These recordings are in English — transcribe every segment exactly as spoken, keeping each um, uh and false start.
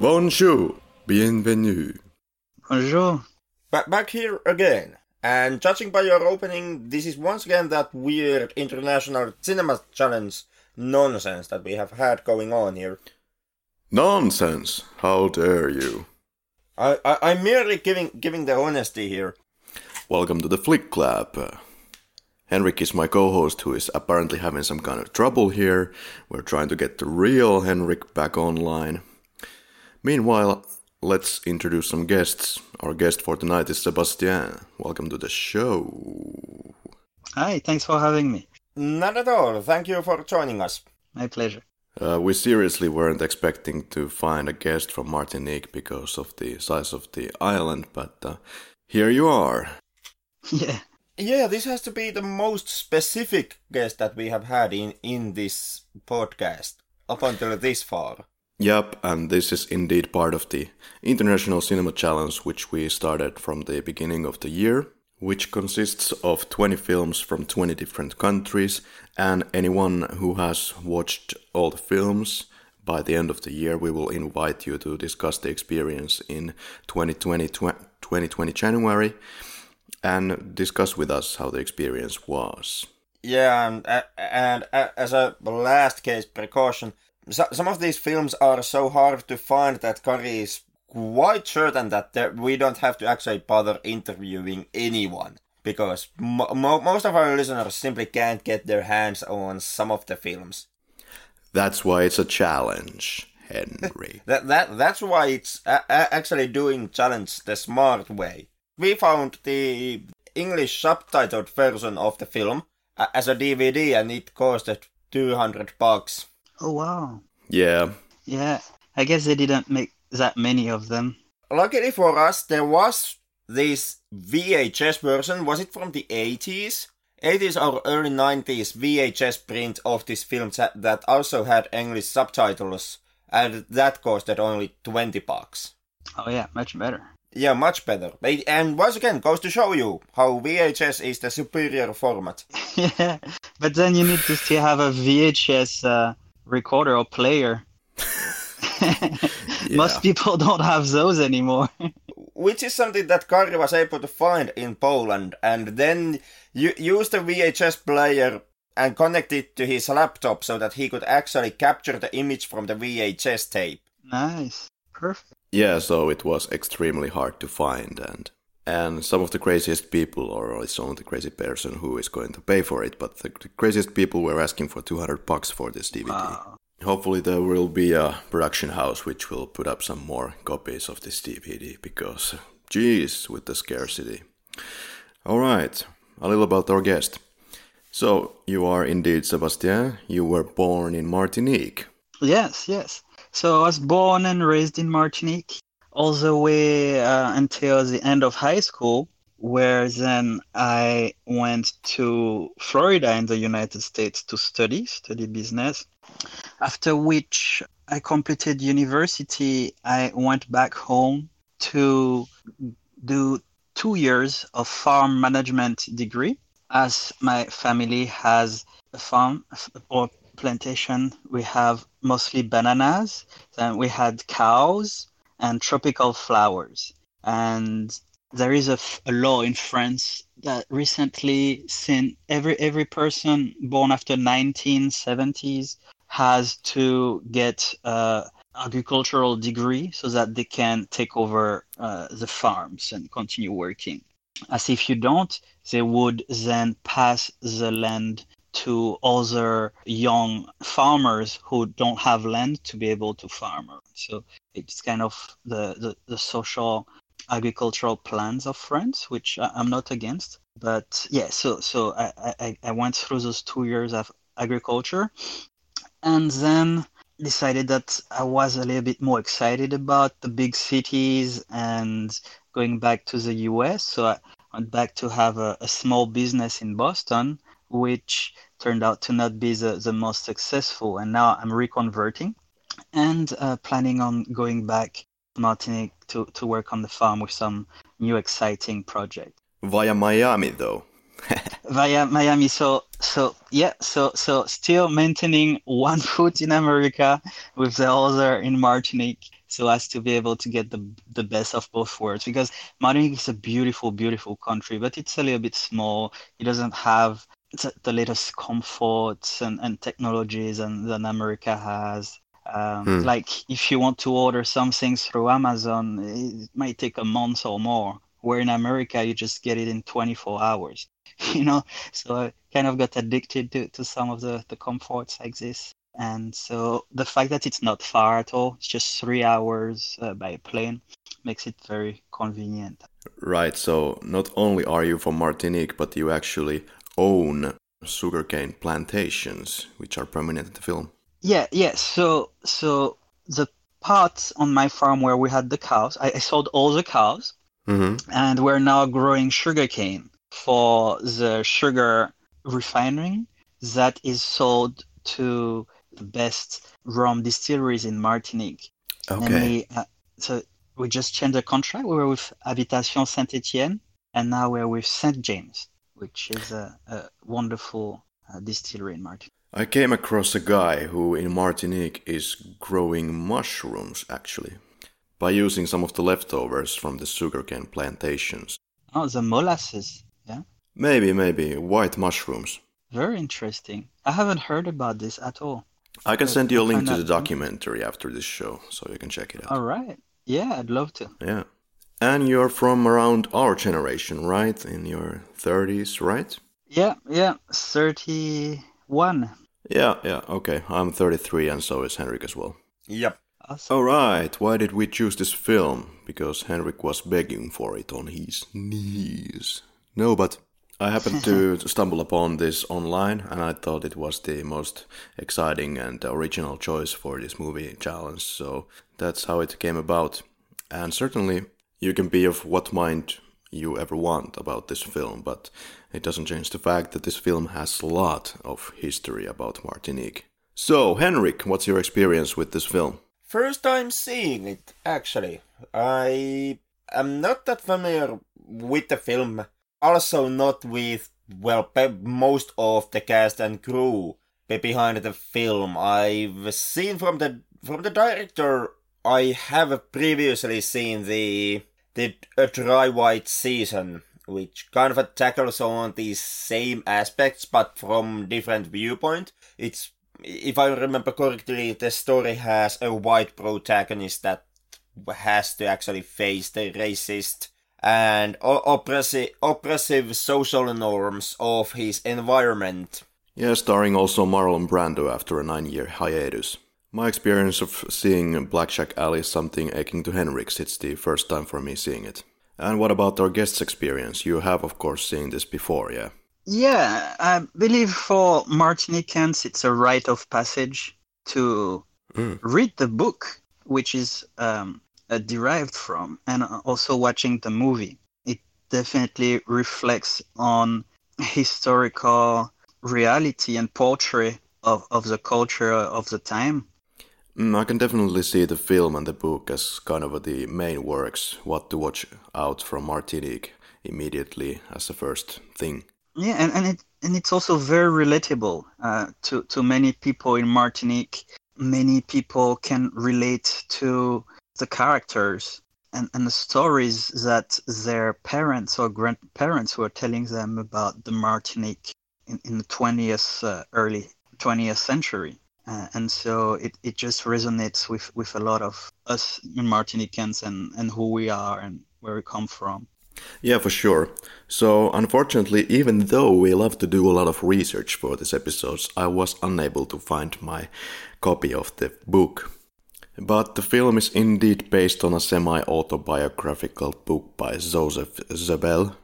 Bonjour, bienvenue. Bonjour. But back here again. And judging by your opening, this is once again that weird international cinema challenge nonsense that we have had going on here. Nonsense? How dare you? I, I, I'm merely giving giving the honesty here. Welcome to the Flick Lab. Uh, Henrik is my co-host who is apparently having some kind of trouble here. We're trying to get the real Henrik back online. Meanwhile, let's introduce some guests. Our guest for tonight is Sébastien. Welcome to the show. Hi, thanks for having me. Not at all. Thank you for joining us. My pleasure. Uh, we seriously weren't expecting to find a guest from Martinique because of the size of the island, but uh, here you are. Yeah. Yeah, this has to be the most specific guest that we have had in, in this podcast up until this far. Yep, and this is indeed part of the International Cinema Challenge, which we started from the beginning of the year, which consists of twenty films from twenty different countries, and anyone who has watched all the films by the end of the year, we will invite you to discuss the experience in twenty twenty, twenty twenty January, and discuss with us how the experience was. Yeah, and, uh, and uh, as a last case precaution, some of these films are so hard to find that Kari is quite certain that we don't have to actually bother interviewing anyone, because mo- mo- most of our listeners simply can't get their hands on some of the films. That's why it's a challenge, Henry. that that That's why it's a- a- actually doing challenge the smart way. We found the English subtitled version of the film a- as a D V D, and it costed two hundred bucks. Oh, wow. Yeah. Yeah. I guess they didn't make that many of them. Luckily for us, there was this V H S version. Was it from the eighties? eighties or early nineties V H S print of this film that also had English subtitles. And that costed only twenty bucks. Oh, yeah. Much better. Yeah, much better. And once again, goes to show you how V H S is the superior format. Yeah. But then you need to still have a V H S... Uh... recorder or player. Most people don't have those anymore. Which is something that Kari was able to find in Poland, and then you used a V H S player and connect it to his laptop so that he could actually capture the image from the V H S tape. Nice. Perfect. Yeah, so it was extremely hard to find, and and some of the craziest people, or it's only the crazy person who is going to pay for it, but the, the craziest people were asking for two hundred bucks for this D V D. Wow. Hopefully there will be a production house which will put up some more copies of this D V D, because, geez, with the scarcity. All right, a little about our guest. So, you are indeed Sébastien. You were born in Martinique. Yes, yes. So, I was born and raised in Martinique. All the way uh, until the end of high school, where then I went to Florida in the United States to study, study business. After which I completed university, I went back home to do two years of farm management degree, as my family has a farm or plantation. We have mostly bananas, then we had cows, and tropical flowers. And there is a, f- a law in France that recently since every every person born after nineteen seventies has to get an agricultural degree so that they can take over uh, the farms and continue working. As if you don't, they would then pass the land to other young farmers who don't have land to be able to farm. So it's kind of the, the, the social agricultural plans of France, which I'm not against. But yeah, so so I, I, I went through those two years of agriculture and then decided that I was a little bit more excited about the big cities and going back to the U S. So I went back to have a, a small business in Boston, which turned out to not be the, the most successful. And now I'm reconverting and uh, planning on going back to Martinique to, to work on the farm with some new exciting project. Via Miami, though. Via Miami. So, so yeah, so, so still maintaining one foot in America with the other in Martinique. so as to be able to get the the best of both worlds. Because Martinique is a beautiful, beautiful country, but it's a little bit small. It doesn't have the latest comforts and, and technologies and than America has. Um, hmm. Like if you want to order some things through Amazon, it might take a month or more. Where in America, you just get it in twenty-four hours, you know? So I kind of got addicted to, to some of the, the comforts like this. And so the fact that it's not far at all, it's just three hours uh, by plane, makes it very convenient. Right. So not only are you from Martinique, but you actually own sugarcane plantations, which are prominent in the film. Yeah, yeah. So so the part on my farm where we had the cows, I, I sold all the cows. Mm-hmm. And we're now growing sugarcane for the sugar refinery that is sold to the best rum distilleries in Martinique. Okay. And we, uh, so we just changed the contract. We were with Habitation Saint-Étienne, and now we're with Saint James, which is a, a wonderful uh, distillery in Martinique. I came across a guy who in Martinique is growing mushrooms, actually, by using some of the leftovers from the sugarcane plantations. Oh, the molasses, yeah? Maybe, maybe. White mushrooms. Very interesting. I haven't heard about this at all. I can but send you a link to the documentary after this show, so you can check it out. All right. Yeah, I'd love to. Yeah. And you're from around our generation, right? In your thirties, right? Yeah, yeah. thirty-one. Yeah, yeah. Okay. I'm thirty-three, and so is Henrik as well. Yep. Awesome. All right, why did we choose this film? Because Henrik was begging for it on his knees. No, but I happened to stumble upon this online, and I thought it was the most exciting and original choice for this movie challenge. So that's how it came about. And certainly, you can be of what mind you ever want about this film, but it doesn't change the fact that this film has a lot of history about Martinique. So, Henrik, what's your experience with this film? First time seeing it, actually. I am not that familiar with the film. Also not with, well, pe- most of the cast and crew behind the film. I've seen from the from the director, I have previously seen the, the A Dry White Season, which kind of tackles on these same aspects, but from different viewpoint. It's If I remember correctly, the story has a white protagonist that has to actually face the racist and oppressive, oppressive social norms of his environment. Yeah, starring also Marlon Brando after a nine-year hiatus. My experience of seeing Blackjack Alley is something akin to Henrik's. It's the first time for me seeing it. And what about our guest's experience? You have, of course, seen this before, yeah? Yeah, I believe for Martiniquans, it's a rite of passage to mm. read the book, which is um, uh, derived from, and also watching the movie. It definitely reflects on historical reality and portrait of, of the culture of the time. Mm, I can definitely see the film and the book as kind of the main works, what to watch out from Martinique immediately as the first thing. Yeah, and, and it and it's also very relatable uh, to to many people in Martinique. Many people can relate to the characters and, and the stories that their parents or grandparents were telling them about the Martinique in, in the twentieth uh, early twentieth century. Uh, and so it, it just resonates with, with a lot of us Martiniquans and, and who we are and where we come from. Yeah, for sure. So, unfortunately, even though we love to do a lot of research for these episodes, I was unable to find my copy of the book. But the film is indeed based on a semi-autobiographical book by Joseph Zobel.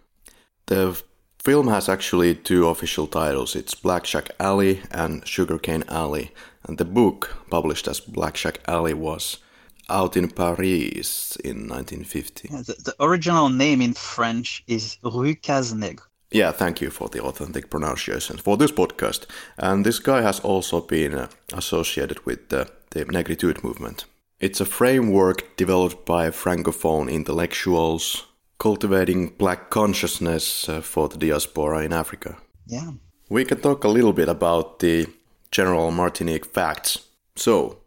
The film has actually two official titles. It's Blackjack Alley and Sugarcane Alley. And the book, published as Blackjack Alley, was out in Paris in nineteen fifty. Yeah, the, the original name in French is Rue Cases-Nègres. Yeah, thank you for the authentic pronunciation for this podcast. And this guy has also been uh, associated with uh, the Negritude movement. It's a framework developed by Francophone intellectuals cultivating Black consciousness uh, for the diaspora in Africa. Yeah. We can talk a little bit about the general Martinique facts. So,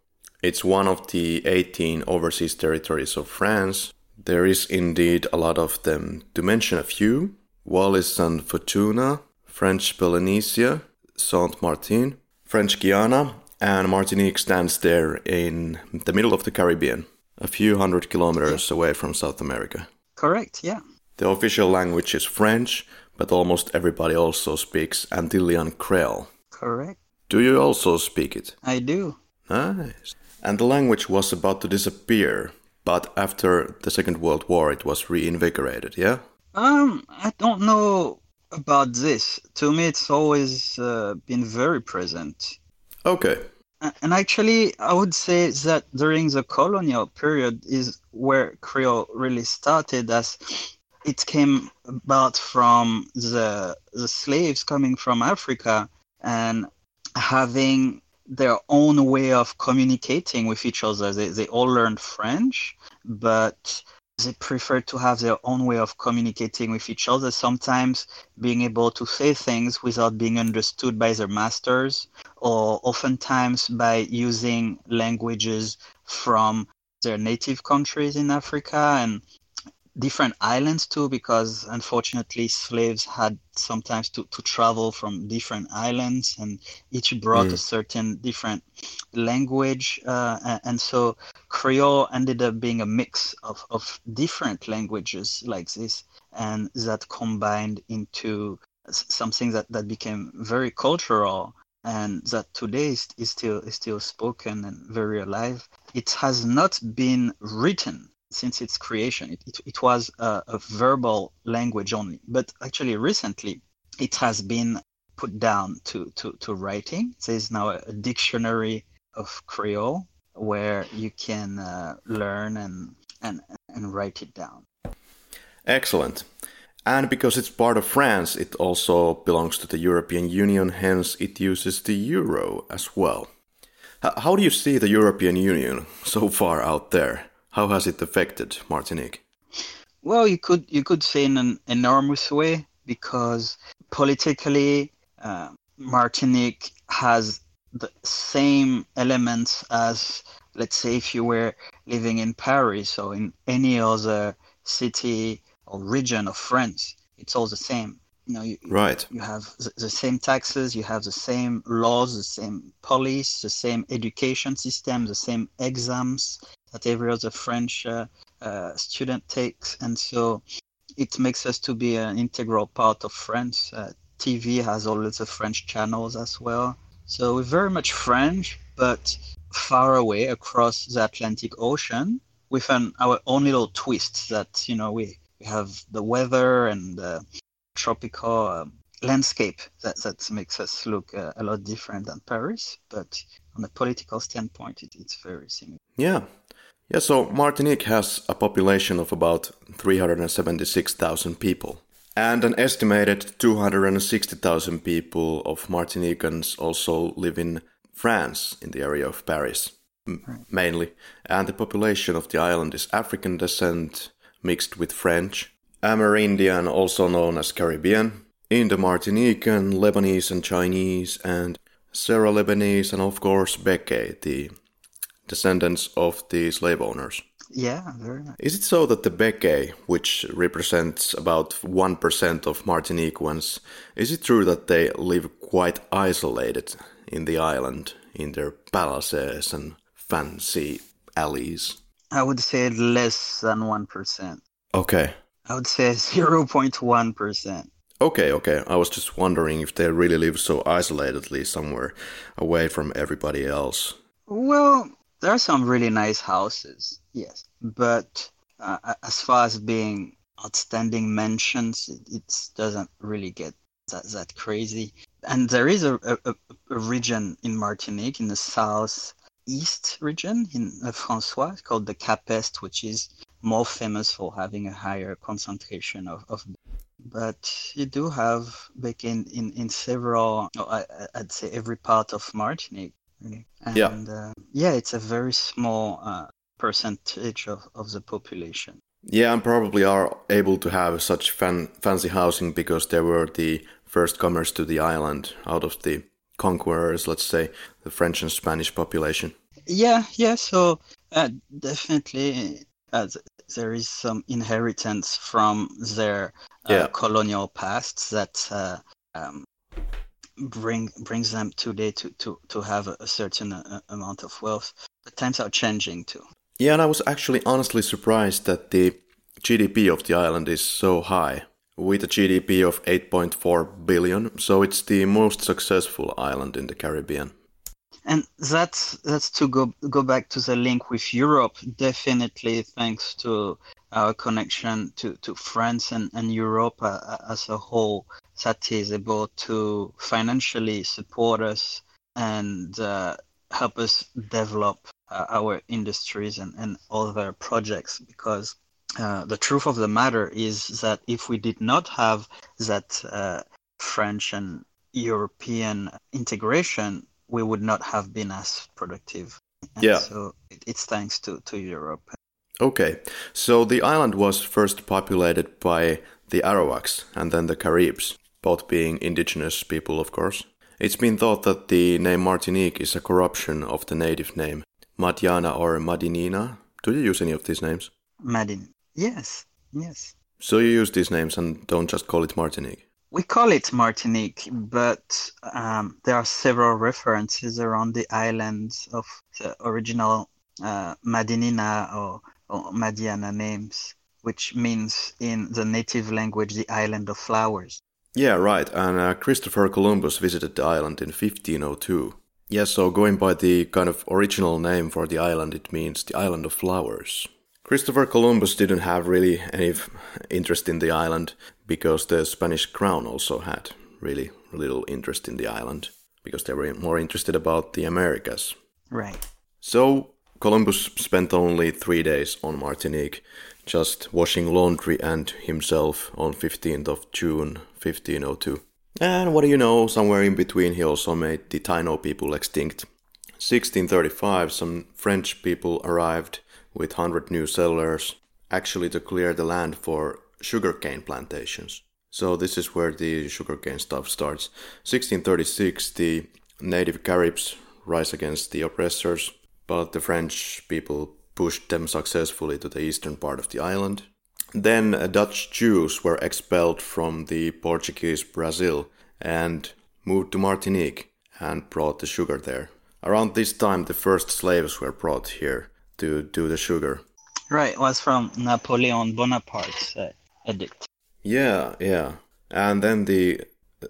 It's one of the eighteen overseas territories of France. There is indeed a lot of them. To mention a few, Wallis and Futuna, French Polynesia, Saint Martin, French Guiana, and Martinique stands there in the middle of the Caribbean, a few hundred kilometers away from South America. Correct, yeah. The official language is French, but almost everybody also speaks Antillian Creole. Correct. Do you also speak it? I do. Nice. And the language was about to disappear, but after the Second World War it was reinvigorated, yeah? Um, I don't know about this. To me it's always uh, been very present. Okay. And actually, I would say that during the colonial period is where Creole really started, as it came about from the the slaves coming from Africa and having their own way of communicating with each other. They, they all learned French, but they preferred to have their own way of communicating with each other, sometimes being able to say things without being understood by their masters, or oftentimes by using languages from their native countries in Africa and different islands too, because unfortunately slaves had sometimes to, to travel from different islands, and each brought mm. a certain different language. Uh, and, and so Creole ended up being a mix of, of different languages like this, and that combined into something that, that became very cultural and that today is, is still is still spoken and very alive. It has not been written since its creation. It it, it was a, a verbal language only. But actually recently, it has been put down to, to, to writing. There's now a dictionary of Creole where you can uh, learn and, and and write it down. Excellent. And because it's part of France, it also belongs to the European Union, hence it uses the euro as well. H- how do you see the European Union so far out there? How has it affected Martinique? Well, you could you could say in an enormous way, because politically, uh, Martinique has the same elements as, let's say, if you were living in Paris or in any other city or region of France. It's all the same. You know, you, right. you have the, the same taxes, you have the same laws, the same police, the same education system, the same exams that every other French uh, uh, student takes. And so it makes us to be an integral part of France. Uh, T V has all the French channels as well. So we're very much French, but far away across the Atlantic Ocean with an, our own little twist that, you know, we, we have the weather and the tropical uh, landscape that, that makes us look uh, a lot different than Paris. But on a political standpoint, it, it's very similar. Yeah. Yeah, so Martinique has a population of about three hundred seventy-six thousand people, and an estimated two hundred sixty thousand people of Martiniquans also live in France, in the area of Paris, m- right. mainly. And the population of the island is African descent, mixed with French, Amerindian, also known as Caribbean, Indo-Martinican, Lebanese and Chinese, and Syro-Lebanese, and of course Beke, the descendants of the slave owners. Yeah, very nice. Is it so that the Beke, which represents about one percent of Martiniquans, is it true that they live quite isolated in the island, in their palaces and fancy alleys? I would say less than one percent. Okay. I would say zero point one percent. Okay, okay. I was just wondering if they really live so isolatedly somewhere away from everybody else. Well, there are some really nice houses, yes. But uh, as far as being outstanding mansions, it, it doesn't really get that, that crazy. And there is a, a, a region in Martinique, in the southeast region, in Francois, called the Cap Est, which is more famous for having a higher concentration of... of but you do have, like, in, in, in several, oh, I, I'd say every part of Martinique. Really. And yeah. Uh, yeah, it's a very small uh, percentage of, of the population. Yeah, and probably are able to have such fan, fancy housing because they were the first comers to the island out of the conquerors, let's say, the French and Spanish population. Yeah, yeah. So uh, definitely, uh, there is some inheritance from their uh, yeah. colonial pasts that uh, um, bring brings them today to, to, to have a certain uh, amount of wealth. But times are changing too. Yeah, and I was actually honestly surprised that the G D P of the island is so high, with a G D P of eight point four billion. So it's the most successful island in the Caribbean. And that's that's to go go back to the link with Europe. Definitely, thanks to our connection to, to France and, and Europe as a whole, that is able to financially support us and uh, help us develop uh, our industries and, and other projects. Because uh, the truth of the matter is that if we did not have that uh, French and European integration, we would not have been as productive. And yeah. So it's thanks to, to Europe. Okay. So the island was first populated by the Arawaks and then the Caribs, both being indigenous people, of course. It's been thought that the name Martinique is a corruption of the native name Madiana or Madinina. Do you use any of these names? Madin. Yes. Yes. So you use these names and don't just call it Martinique? We call it Martinique, but um, there are several references around the islands of the original uh, Madinina or, or Madiana names, which means in the native language, the island of flowers. Yeah, right. And uh, Christopher Columbus visited the island in fifteen oh two. Yeah, so going by the kind of original name for the island, it means the island of flowers. Christopher Columbus didn't have really any interest in the island, because the Spanish crown also had really little interest in the island, because they were more interested about the Americas. Right. So Columbus spent only three days on Martinique, just washing laundry and himself on fifteenth of June, fifteen oh two. And what do you know, somewhere in between he also made the Taino people extinct. sixteen thirty-five, some French people arrived with one hundred new settlers, actually to clear the land for sugarcane plantations. So this is where the sugarcane stuff starts. sixteen thirty-six, the native Caribs rise against the oppressors, but the French people pushed them successfully to the eastern part of the island. Then uh, Dutch Jews were expelled from the Portuguese Brazil and moved to Martinique and brought the sugar there. Around this time, the first slaves were brought here to do the sugar. Right, it was from Napoleon Bonaparte's uh, edict. Yeah, yeah. And then the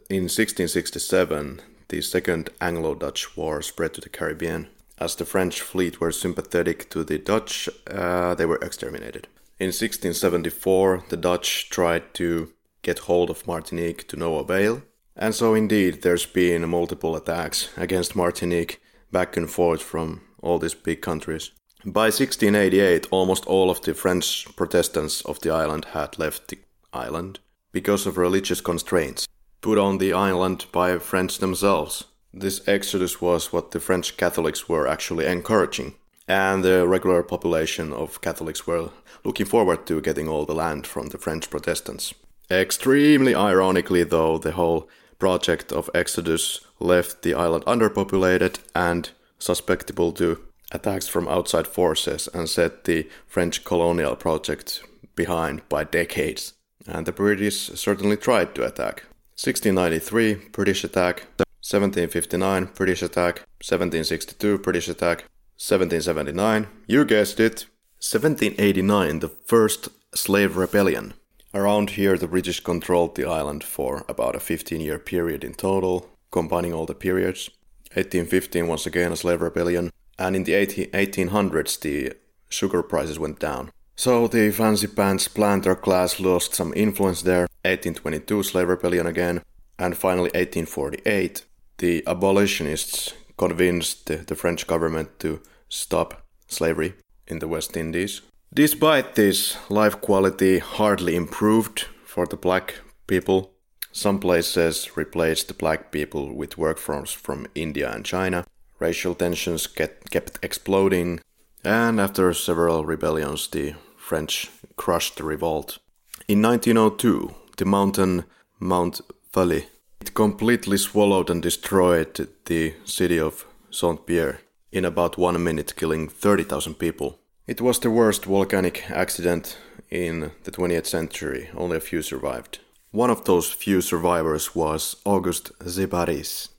in sixteen sixty-seven, the Second Anglo-Dutch War spread to the Caribbean. As the French fleet were sympathetic to the Dutch, uh, they were exterminated. In sixteen seventy-four, the Dutch tried to get hold of Martinique to no avail. And so indeed, there's been multiple attacks against Martinique back and forth from all these big countries. By sixteen eighty-eight, almost all of the French Protestants of the island had left the island because of religious constraints put on the island by French themselves. This exodus was what the French Catholics were actually encouraging, and the regular population of Catholics were looking forward to getting all the land from the French Protestants. Extremely ironically, though, the whole project of exodus left the island underpopulated and susceptible to attacks from outside forces and set the French colonial project behind by decades. And the British certainly tried to attack. sixteen ninety-three, British attack. seventeen fifty-nine, British attack. seventeen sixty-two, British attack. seventeen seventy-nine, you guessed it. seventeen eighty-nine, the first slave rebellion. Around here, the British controlled the island for about a fifteen-year period in total, combining all the periods. eighteen fifteen, once again, a slave rebellion. And in the eighteen hundreds, the sugar prices went down. So the fancy pants planter class lost some influence there. eighteen twenty-two, slave rebellion again. And finally, eighteen forty-eight, the abolitionists convinced the, the French government to stop slavery in the West Indies. Despite this, life quality hardly improved for the black people. Some places replaced the black people with workforce from India and China. Racial tensions kept, kept exploding, and after several rebellions, the French crushed the revolt. In nineteen oh two, the mountain Mount Vallée, it completely swallowed and destroyed the city of Saint-Pierre. in about one minute, killing thirty thousand people. It was the worst volcanic accident in the twentieth century. Only a few survived. One of those few survivors was Auguste Cyparis,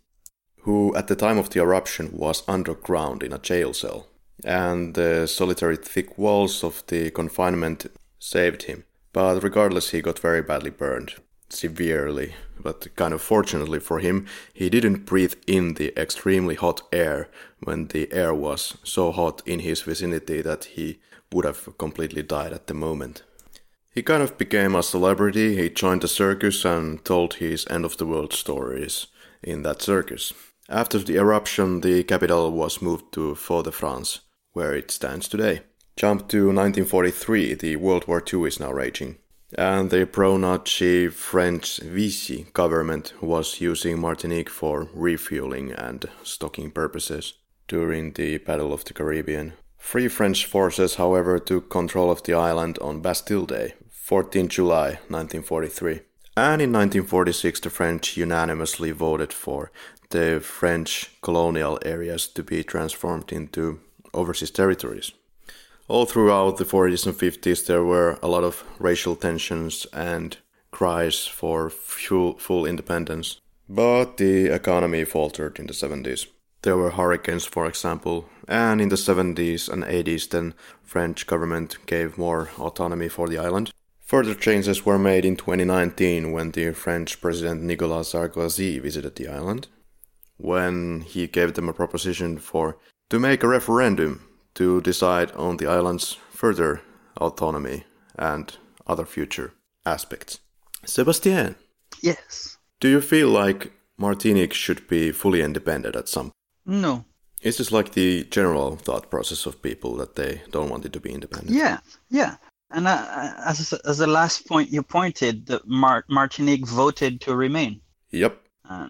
who at the time of the eruption was underground in a jail cell, and the solitary thick walls of the confinement saved him. But regardless, he got very badly burned, severely, but kind of fortunately for him, he didn't breathe in the extremely hot air when the air was so hot in his vicinity that he would have completely died at the moment. He kind of became a celebrity. He joined a circus and told his end-of-the-world stories in that circus. After the eruption, the capital was moved to Fort-de-France, where it stands today. Jump to nineteen forty-three, the World War Two is now raging, and the pro-Nazi French Vichy government was using Martinique for refueling and stocking purposes during the Battle of the Caribbean. Free French forces, however, took control of the island on Bastille Day, fourteenth of July nineteen forty-three. And in nineteen forty-six, the French unanimously voted for the French colonial areas to be transformed into overseas territories. All throughout the forties and fifties, there were a lot of racial tensions and cries for full, full independence. But the economy faltered in the seventies. There were hurricanes, for example, and in the seventies and eighties, then French government gave more autonomy for the island. Further changes were made in twenty nineteen when the French President Nicolas Sarkozy visited the island, when he gave them a proposition for to make a referendum to decide on the island's further autonomy and other future aspects. Sébastien! Yes? Do you feel like Martinique should be fully independent at some point? No. Is this like the general thought process of people that they don't want it to be independent? Yeah, yeah. And uh, as as the last point you pointed, the Mar- Martinique voted to remain. Yep. Uh,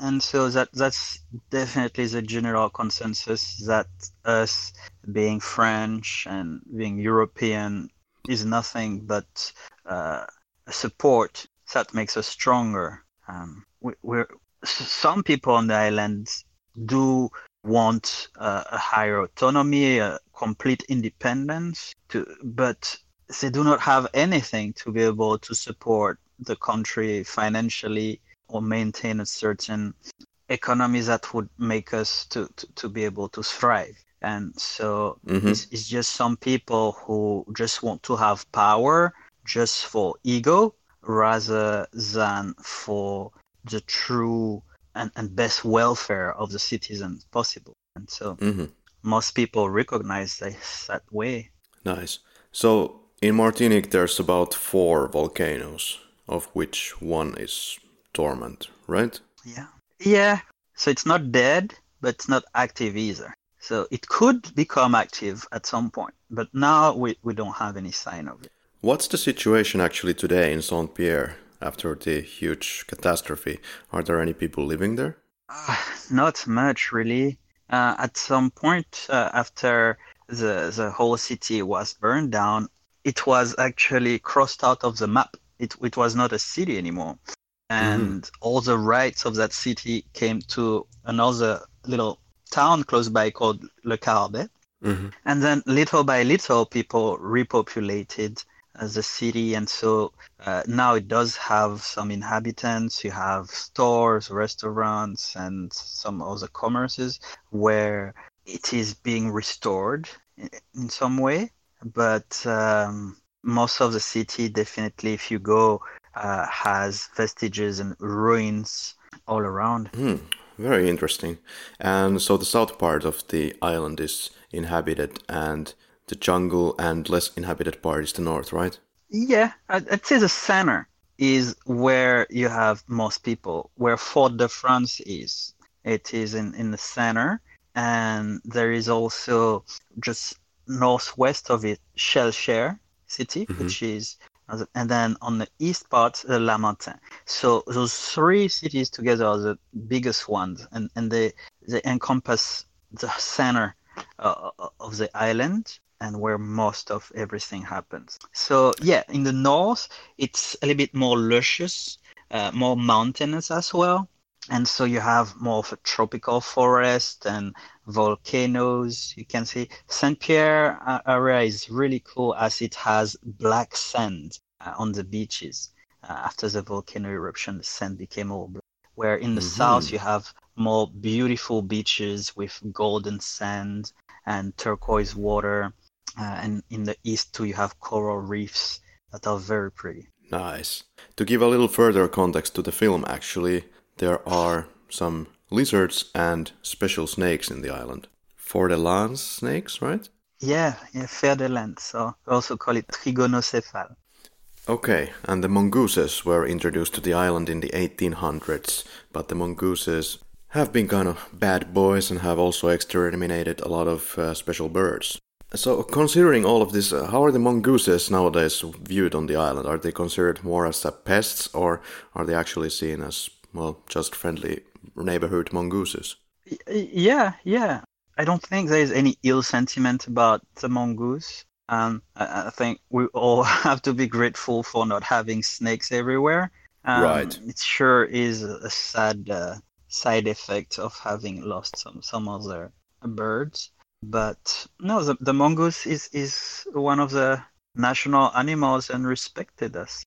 and so that that's definitely the general consensus, that us being French and being European is nothing but uh, support that makes us stronger. Um, we, we're some people on the island do want uh, a higher autonomy, a complete independence, to, but they do not have anything to be able to support the country financially or maintain a certain economy that would make us to, to, to be able to thrive. And so mm-hmm. it's, it's just some people who just want to have power just for ego rather than for the true and, and best welfare of the citizens possible. And so mm-hmm. most people recognize this that way. Nice. So in Martinique, there's about four volcanoes, of which one is dormant, right? Yeah. Yeah. So it's not dead, but it's not active either. So it could become active at some point, but now we, we don't have any sign of it. What's the situation actually today in Saint-Pierre after the huge catastrophe? Are there any people living there? Uh, not much, really. Uh, at some point uh, after the the whole city was burned down, it was actually crossed out of the map. It it was not a city anymore. And mm-hmm. all the rights of that city came to another little town close by called Le Carbet. Mm-hmm. And then little by little, people repopulated uh, the city. And so uh, now it does have some inhabitants. You have stores, restaurants, and some other commerces where it is being restored in some way. But um, most of the city, definitely, if you go, Uh, has vestiges and ruins all around. Hmm, very interesting. And so the south part of the island is inhabited, and the jungle and less inhabited part is the north, right? Yeah, I'd, I'd say the center is where you have most people, where Fort-de-France is. It is in, in the center, and there is also just northwest of it, Schœlcher city, mm-hmm. which is... And then on the east part, uh, Lamentin. So those three cities together are the biggest ones, and, and they, they encompass the center uh, of the island and where most of everything happens. So yeah, in the north, it's a little bit more luscious, uh, more mountainous as well. And so you have more of a tropical forest and volcanoes. You can see Saint-Pierre area is really cool as it has black sand uh, on the beaches. Uh, after the volcano eruption, the sand became all black. Where in the mm-hmm. south, you have more beautiful beaches with golden sand and turquoise water. Uh, and in the east, too, you have coral reefs that are very pretty. Nice. To give a little further context to the film, actually, there are some lizards and special snakes in the island. Fer-de-land snakes, right? Yeah, yeah, Fer-de-land. So we also call it trigonocephal. Okay, and the mongooses were introduced to the island in the eighteen hundreds, but the mongooses have been kind of bad boys and have also exterminated a lot of uh, special birds. So considering all of this, uh, how are the mongooses nowadays viewed on the island? Are they considered more as a pests, or are they actually seen as, well, just friendly neighborhood mongooses? Yeah, yeah. I don't think there is any ill sentiment about the mongoose. Um, I, I think we all have to be grateful for not having snakes everywhere. Um, right. It sure is a sad uh, side effect of having lost some, some other birds. But no, the, the mongoose is, is one of the national animals and respected us.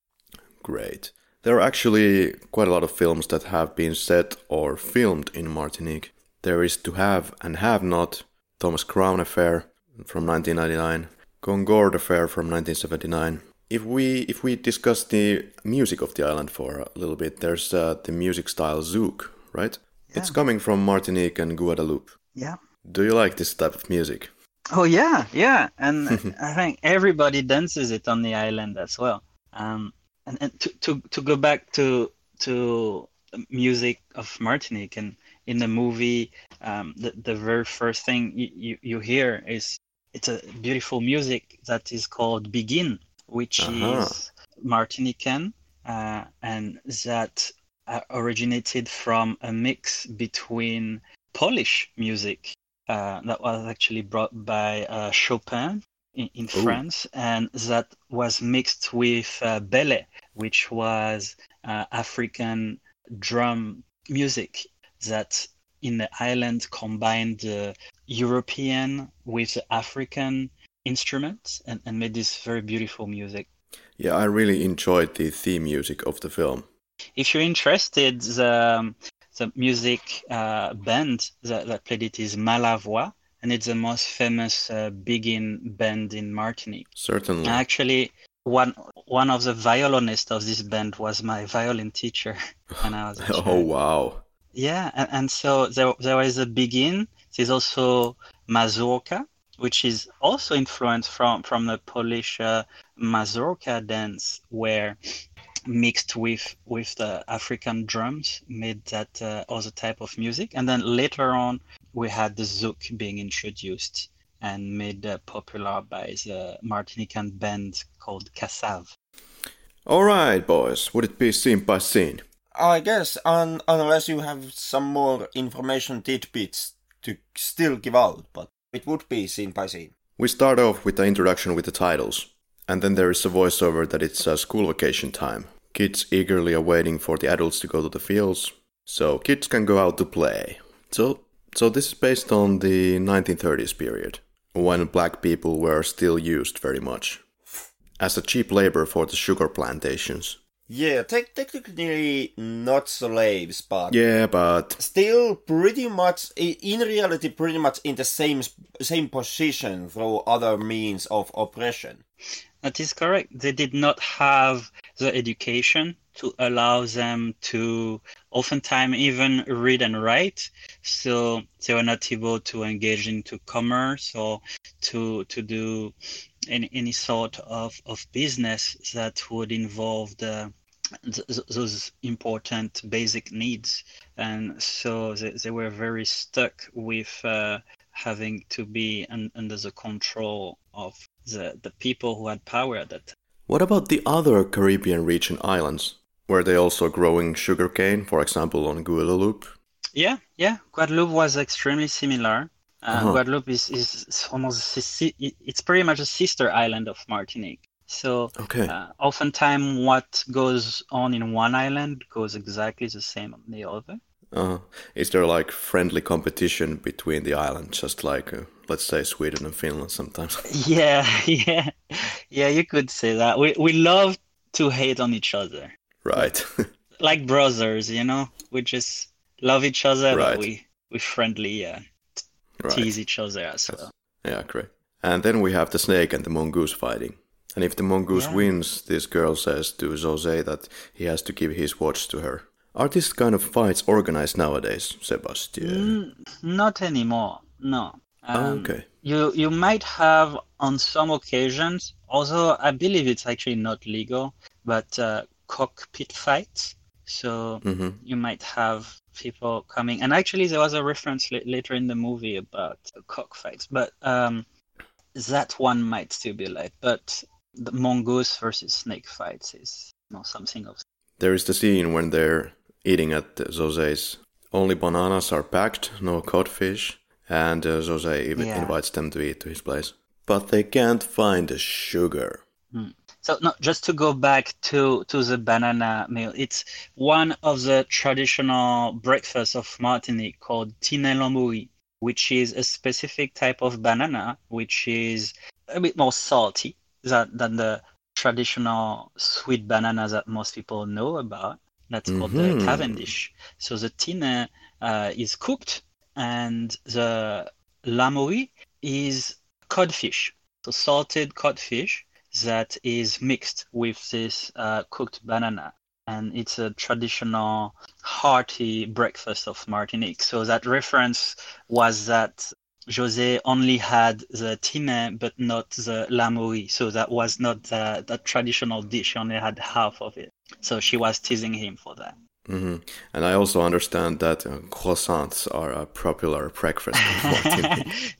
Great. There are actually quite a lot of films that have been set or filmed in Martinique. There is To Have and Have Not, Thomas Crown Affair from nineteen ninety-nine, Concorde Affair from nineteen seventy-nine. If we if we discuss the music of the island for a little bit, there's uh, the music style Zouk, right? Yeah. It's coming from Martinique and Guadeloupe. Yeah. Do you like this type of music? Oh, yeah, yeah. And I think everybody dances it on the island as well. Um And, and to, to, to go back to to music of Martinique, and in the movie, um, the, the very first thing you, you, you hear is it's a beautiful music that is called Begin, which uh-huh. is Martinican, uh, and that uh, originated from a mix between Polish music uh, that was actually brought by uh, Chopin in, in France, and that was mixed with uh, Belé, which was uh, African drum music that in the island combined the uh, European with the African instruments and, and made this very beautiful music. Yeah, I really enjoyed the theme music of the film. If you're interested, the, the music uh, band that, that played it is Malavoie, and it's the most famous uh, Begin band in Martinique. Certainly. Actually, One one of the violinists of this band was my violin teacher when I was a child. Oh, wow. Yeah, and, and so there there is a Begin. There's also mazurka, which is also influenced from, from the Polish uh, mazurka dance, where mixed with with the African drums made that uh, other type of music. And then later on, we had the zouk being introduced and made uh, popular by the Martinican band called Cassav. All right, boys. Would it be scene by scene? I guess, un- unless you have some more information tidbits to still give out, but it would be scene by scene. We start off with the introduction with the titles, and then there is a voiceover that it's uh, school vacation time. Kids eagerly are waiting for the adults to go to the fields, so kids can go out to play. So, so this is based on the nineteen thirties period, when black people were still used very much as a cheap labor for the sugar plantations. Yeah, te- technically not slaves, but... Yeah, but... Still pretty much, in reality, pretty much in the same same position through other means of oppression. That is correct. They did not have the education to allow them to oftentimes even read and write. So they were not able to engage into commerce or to to do any, any sort of, of business that would involve the Th- those important basic needs, and so they, they were very stuck with uh, having to be un- under the control of the, the people who had power at that time. What about the other Caribbean region islands? Were they also growing sugarcane, for example, on Guadeloupe? Yeah, yeah. Guadeloupe was extremely similar. Uh, uh-huh. Guadeloupe is, is almost it's pretty much a sister island of Martinique. So okay. uh, oftentimes what goes on in one island goes exactly the same on the other. Uh, is there like friendly competition between the islands, just like uh, let's say Sweden and Finland sometimes? Yeah, yeah, yeah. You could say that. We we love to hate on each other. Right. Like brothers, you know. We just love each other. Right. But we we friendly. Yeah. T- right. Tease each other as That's, well. Yeah, great. And then we have the snake and the mongoose fighting. And if the mongoose yeah. wins, this girl says to Jose that he has to give his watch to her. Are these kind of fights organized nowadays, Sebastian? Mm, not anymore, no. Um, oh, okay. You you might have on some occasions, although I believe it's actually not legal, but uh, cockpit fights. So mm-hmm. you might have people coming. And actually there was a reference l- later in the movie about cockfights, but um, that one might still be light. But the mongoose versus snake fights is you know, something of... There is the scene when they're eating at José's. Only bananas are packed, no codfish, and uh, José even yeah. invites them to eat to his place. But they can't find the sugar. Mm. So no, just to go back to, to the banana meal, it's one of the traditional breakfasts of Martinique called tine l'ambouille, which is a specific type of banana, which is a bit more salty than, than the traditional sweet banana that most people know about. That's mm-hmm. called the Cavendish. So the tine uh, is cooked, and the l'ambouille is codfish, so salted codfish that is mixed with this uh, cooked banana. And it's a traditional hearty breakfast of Martinique. So that reference was that José only had the tine, but not the l'ambouille. So that was not the, the traditional dish. She only had half of it. So she was teasing him for that. Mm-hmm. And I also understand that uh, croissants are a popular breakfast.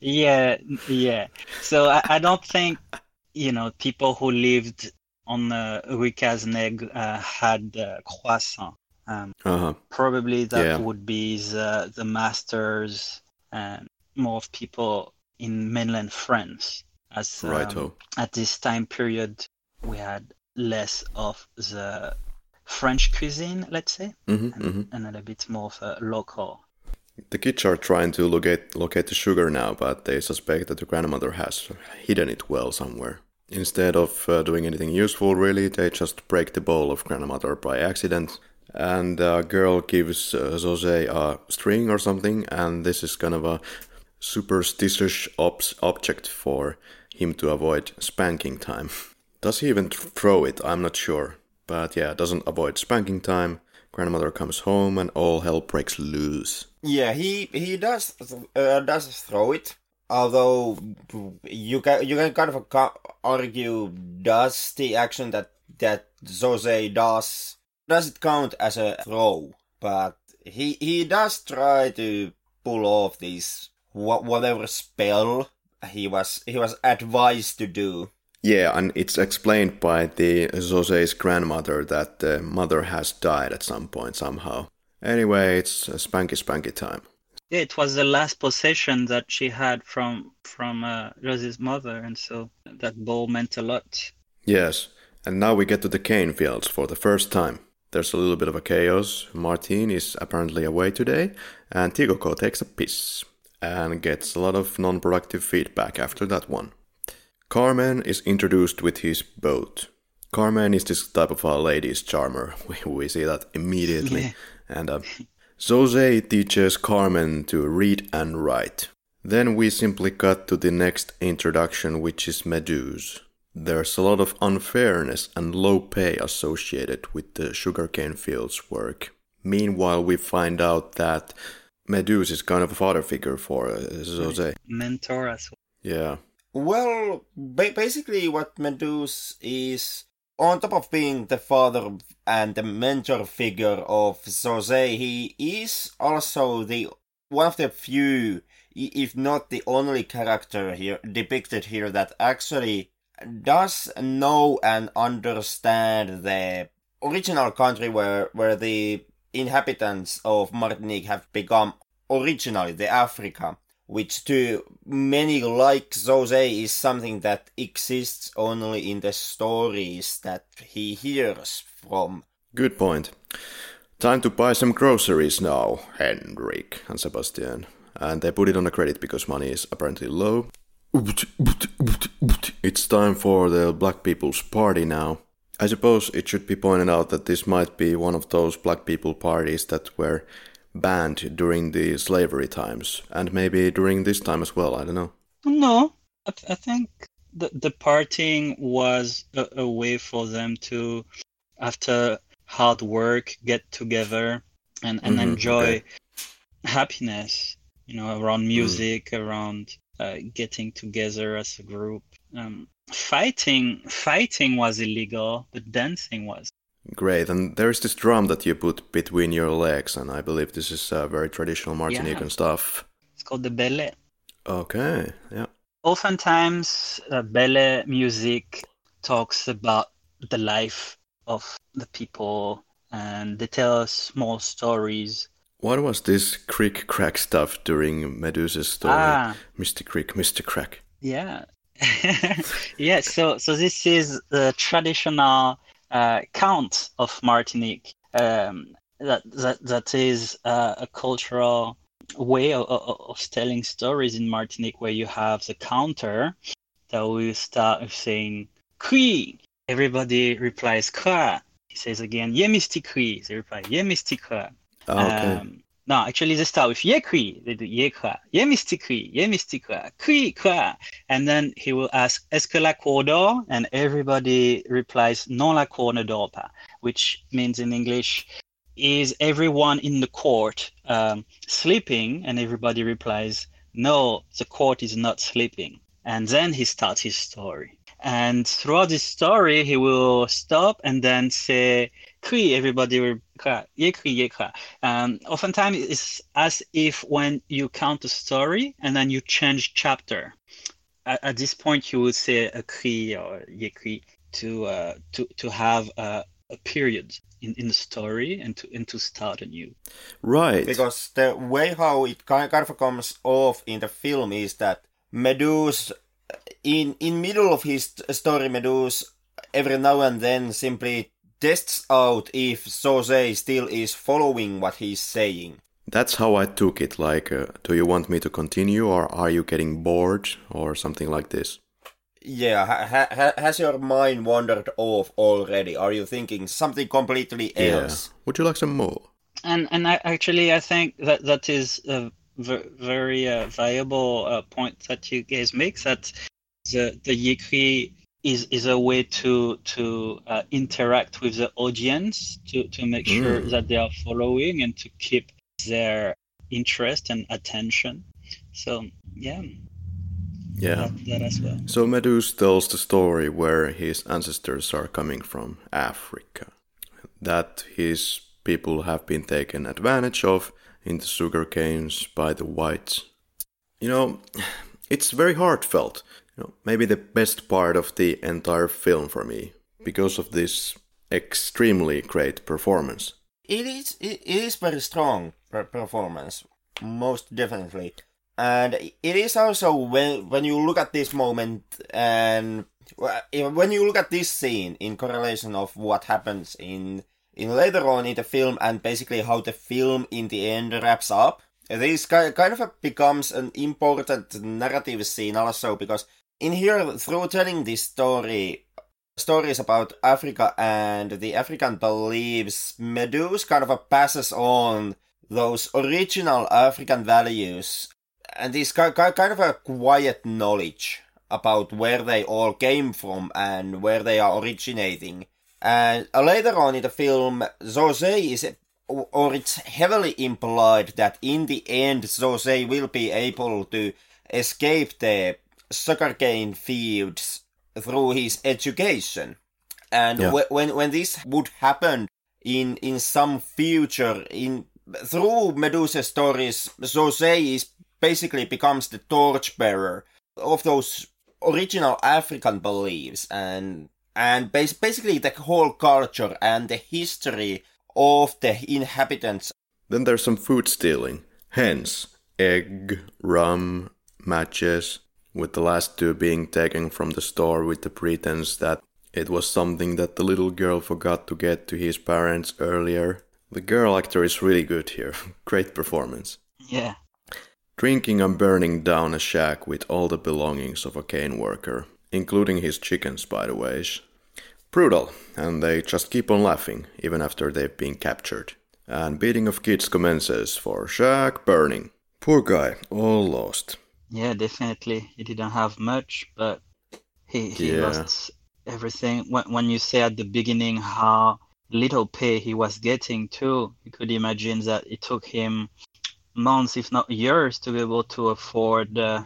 yeah, yeah. So I, I don't think, you know, people who lived on uh, Rue Cases-Nègres uh, had uh, croissant. Um, uh-huh. Probably that yeah. would be the, the masters and... more of people in mainland France, as um, Righto. At this time period we had less of the French cuisine, let's say, mm-hmm, and, mm-hmm. and a little bit more of a local. The kids are trying to locate locate the sugar now, but they suspect that the grandmother has hidden it well somewhere. Instead of uh, doing anything useful, really, they just break the bowl of grandmother by accident. And a girl gives uh, José a string or something, and this is kind of a superstitious ob- object for him to avoid spanking time. Does he even throw it? I'm not sure. But yeah, doesn't avoid spanking time. Grandmother comes home and all hell breaks loose. Yeah, he he does uh, does throw it. Although you can you can kind of argue, does the action that that José does does it count as a throw? But he he does try to pull off these. Whatever spell he was he was advised to do. Yeah, and it's explained by the José's grandmother that the mother has died at some point somehow. Anyway, it's spanky spanky time. Yeah, it was the last possession that she had from from uh, José's mother, and so that bowl meant a lot. Yes, and now we get to the cane fields for the first time. There's a little bit of a chaos. Martine is apparently away today, and Tigoko takes a piss. And gets a lot of non-productive feedback after that one. Carmen is introduced with his boat. Carmen is this type of a ladies' charmer. We, we see that immediately. Yeah. And uh, José teaches Carmen to read and write. Then we simply cut to the next introduction, which is Meduse. There's a lot of unfairness and low pay associated with the sugarcane fields work. Meanwhile, we find out that Meduse is kind of a father figure for uh, José. Mentor as well. Yeah. Well, ba- basically what Meduse is, on top of being the father and the mentor figure of José, he is also the one of the few, if not the only character here depicted here that actually does know and understand the original country where, where the inhabitants of Martinique have become originally the Africa, which to many like José is something that exists only in the stories that he hears from. Good point. Time to buy some groceries now, Henrik and Sebastian. And they put it on a credit because money is apparently low. It's time for the black people's party now. I suppose it should be pointed out that this might be one of those black people parties that were banned during the slavery times. And maybe during this time as well, I don't know. No, I, th- I think the, the partying was a, a way for them to, after hard work, get together and, and mm-hmm, enjoy okay. happiness, you know, around music, mm. around uh, getting together as a group. Um, fighting fighting was illegal, but dancing was. Great, and there's this drum that you put between your legs, and I believe this is uh, very traditional Martinican yeah. stuff. It's called the belé. Okay, yeah. Oftentimes, uh, belé music talks about the life of the people, and they tell small stories. What was this Creek Crack stuff during Medusa's story? Ah. Mister Creek, Mister Crack. Yeah. yeah, so, so this is the traditional uh, count of Martinique. Um, that that that is uh, a cultural way of, of telling stories in Martinique, where you have the counter that will start saying, Cri! Everybody replies, Cra! He says again, Ye Mister Cri! They reply, Ye Mister Cra! Oh, okay. Um, no, actually they start with Yekri. They do Yekra, Yemistikri, Yemistikra, Kri Kra. And then he will ask, Est-ce que la cour d'or? And everybody replies, Non la cour ne dort pas, which means in English, is everyone in the court um, sleeping? And everybody replies, No, the court is not sleeping. And then he starts his story. And throughout his story, he will stop and then say, Kri, everybody will cry, yekri, yekra. Um, oftentimes it's as if when you count a story and then you change chapter. At, at this point, you will say a kri or yekri to uh, to to have a, a period in, in the story and to and to start anew. Right. Because the way how it kind of comes off in the film is that Medusa, in in middle of his story, Medusa every now and then simply tests out if Jose still is following what he's saying. That's how I took it, like, uh, do you want me to continue, or are you getting bored, or something like this? Yeah, ha- ha- has your mind wandered off already? Are you thinking something completely else? Yeah. Would you like some more? And and I, actually, I think that that is a v- very uh, valuable uh, point that you guys make, that the, the Yikri is is a way to to uh, interact with the audience to, to make mm. sure that they are following and to keep their interest and attention. So, yeah. Yeah. That, that as well. So Medusa tells the story where his ancestors are coming from, Africa, that his people have been taken advantage of in the sugar canes by the whites. You know, it's very heartfelt. Maybe the best part of the entire film for me, because of this extremely great performance. It is it is very strong performance, most definitely. And it is also, when, when you look at this moment, and when you look at this scene in correlation of what happens in, in later on in the film, and basically how the film in the end wraps up, this kind of becomes an important narrative scene also, because in here, through telling this story, stories about Africa and the African beliefs, Medusa kind of passes on those original African values and this kind of a quiet knowledge about where they all came from and where they are originating. And later on in the film, Jose is, or it's heavily implied that in the end, Jose will be able to escape the sugarcane fields through his education, and yeah. w- when when this would happen in in some future, in through Medusa's stories, Jose is basically becomes the torchbearer of those original African beliefs and and bas- basically the whole culture and the history of the inhabitants. Then there's some food stealing, hence egg, rum, matches, with the last two being taken from the store with the pretense that it was something that the little girl forgot to get to his parents earlier, The girl actor is really good here. Great performance. Yeah. Drinking and burning down a shack with all the belongings of a cane worker, including his chickens, by the way. Brutal, and they just keep on laughing, even after they've been captured. And beating of kids commences for shack burning. Poor guy, all lost. Yeah, definitely. He didn't have much, but he, he yeah. lost everything. When, when you say at the beginning how little pay he was getting too, you could imagine that it took him months, if not years, to be able to afford uh,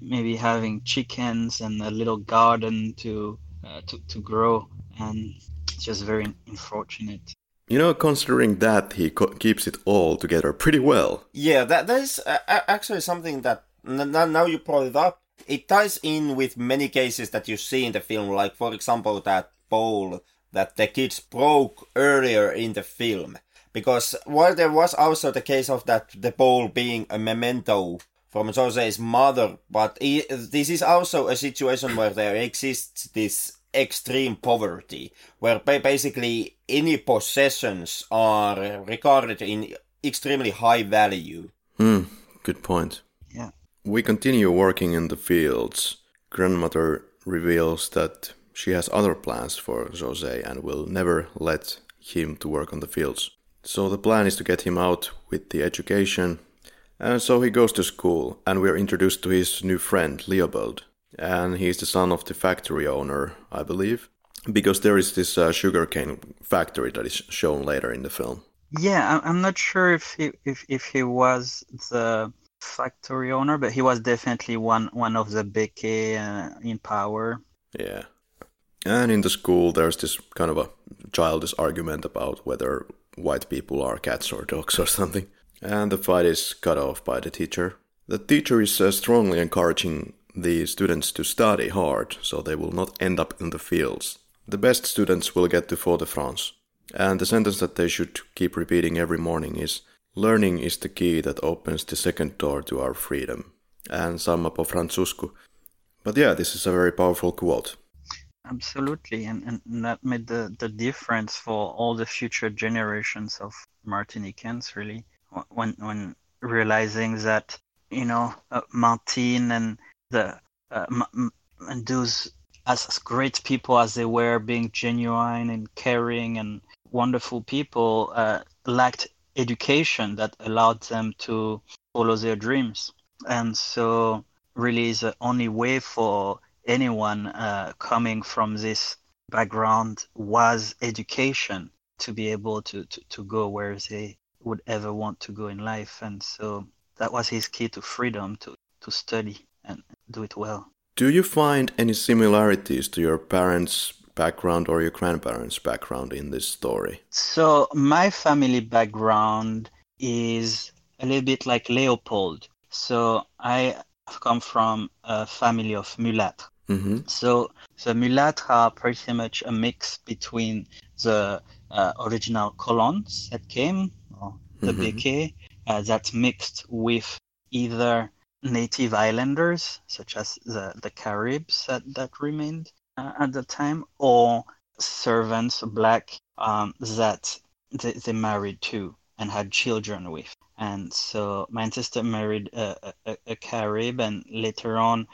maybe having chickens and a little garden to uh, to, to grow. And it's just very unfortunate. You know, considering that, he co- keeps it all together pretty well. Yeah, that, that is uh, actually something that, now you brought it up, it ties in with many cases that you see in the film, like, for example, that bowl that the kids broke earlier in the film. Because while there was also the case of that the bowl being a memento from Jose's mother, but he, this is also a situation where there exists this extreme poverty, where basically any possessions are regarded in extremely high value. Hmm, good point. Yeah. We continue working in the fields. Grandmother reveals that she has other plans for Jose and will never let him to work on the fields. So the plan is to get him out with the education. And so he goes to school, and we are introduced to his new friend, Leopold. And he's the son of the factory owner, I believe. Because there is this uh, sugarcane factory that is shown later in the film. Yeah, I'm not sure if he, if, if he was the factory owner, but he was definitely one, one of the big uh, in power. Yeah. And in the school, there's this kind of a childish argument about whether white people are cats or dogs or something. And the fight is cut off by the teacher. The teacher is uh, strongly encouraging the students to study hard, so they will not end up in the fields. The best students will get to Fort-de-France. And the sentence that they should keep repeating every morning is, "Learning is the key that opens the second door to our freedom." And sama po Francusku. But yeah, this is a very powerful quote. Absolutely, and, and that made the, the difference for all the future generations of Martiniquans, really, when when realizing that, you know, uh, Martin and the uh, m- and those as great people as they were, being genuine and caring and wonderful people, uh, lacked education that allowed them to follow their dreams. And so really the only way for anyone uh, coming from this background was education, to be able to, to, to go where they would ever want to go in life. And so that was his key to freedom, to, to study and do it well. Do you find any similarities to your parents' background or your grandparents' background in this story? So my family background is a little bit like Leopold. So I have come from a family of mulâtres. Mm-hmm. So the mulâtres are pretty much a mix between the uh, original colons that came, or the mm-hmm. béquets, uh, that's mixed with either native islanders, such as the, the Caribs that, that remained uh, at the time, or servants, black, um, that they, they married to and had children with. And so my ancestor married a, a, a Carib and later on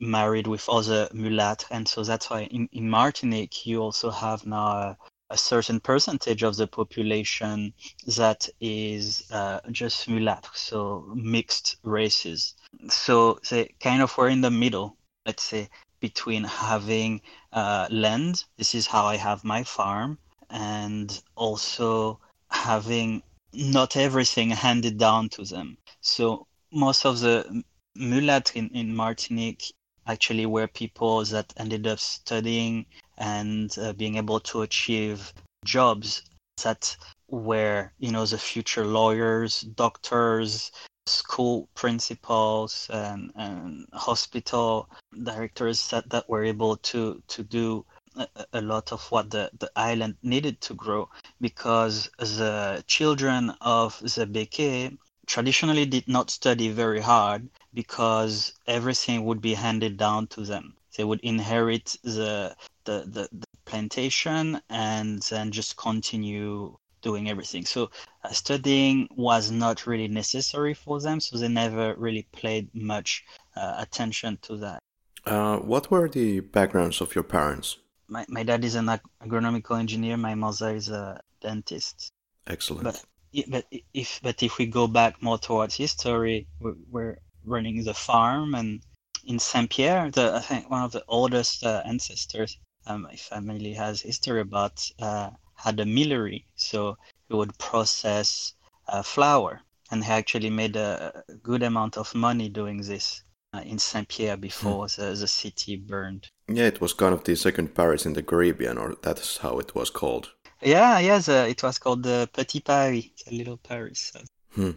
married with other mulâtres. And so that's why in, in Martinique, you also have now a, a certain percentage of the population that is uh, just mulâtre, so mixed races. So they kind of were in the middle, let's say, between having uh, land, this is how I have my farm, and also having not everything handed down to them. So most of the mulâtres in, in Martinique actually were people that ended up studying and uh, being able to achieve jobs that were, you know, the future lawyers, doctors, school principals, and, and hospital directors that, that were able to, to do a, a lot of what the, the island needed to grow, because the children of the béquets traditionally did not study very hard because everything would be handed down to them. They would inherit the the, the, the plantation and then just continue doing everything. So uh, studying was not really necessary for them, so they never really paid much uh, attention to that. Uh, what were the backgrounds of your parents? My my dad is an ag- agronomical engineer. My mother is a dentist. Excellent. But but if but if we go back more towards history, we're, we're running the farm, and in Saint-Pierre, the, I think one of the oldest uh, ancestors um, my family has history about uh, had a millery, so he would process uh, flour, and he actually made a good amount of money doing this uh, in Saint-Pierre before mm. the, the city burned. Yeah, it was kind of the second Paris in the Caribbean, or that's how it was called. Yeah, yes, uh, it was called the Petit Paris, the Little Paris. So. Hmm.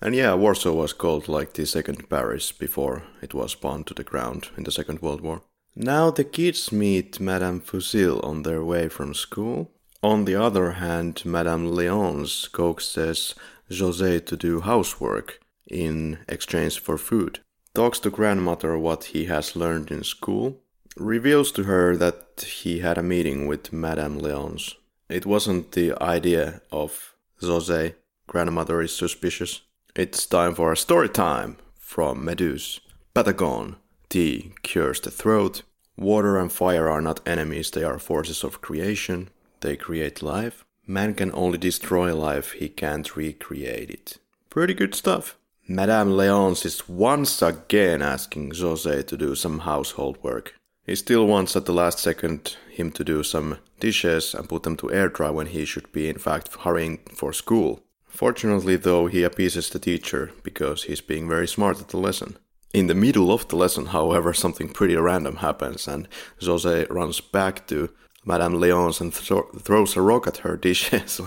And yeah, Warsaw was called like the second Paris before it was burned to the ground in the Second World War. Now the kids meet Madame Fusil on their way from school. On the other hand, Madame Léonce coaxes José to do housework in exchange for food. Talks to grandmother what he has learned in school. Reveals to her that he had a meeting with Madame Léonce. It wasn't the idea of José. Grandmother is suspicious. It's time for a story time from Meduse. Patagon. Tea cures the throat. Water and fire are not enemies, they are forces of creation. They create life. Man can only destroy life, he can't recreate it. Pretty good stuff. Madame Léonce is once again asking José to do some household work. He still wants at the last second him to do some dishes and put them to air dry when he should be in fact hurrying for school. Fortunately, though, he appeases the teacher, because he's being very smart at the lesson. In the middle of the lesson, however, something pretty random happens, and José runs back to Madame Léonce and thro- throws a rock at her dishes.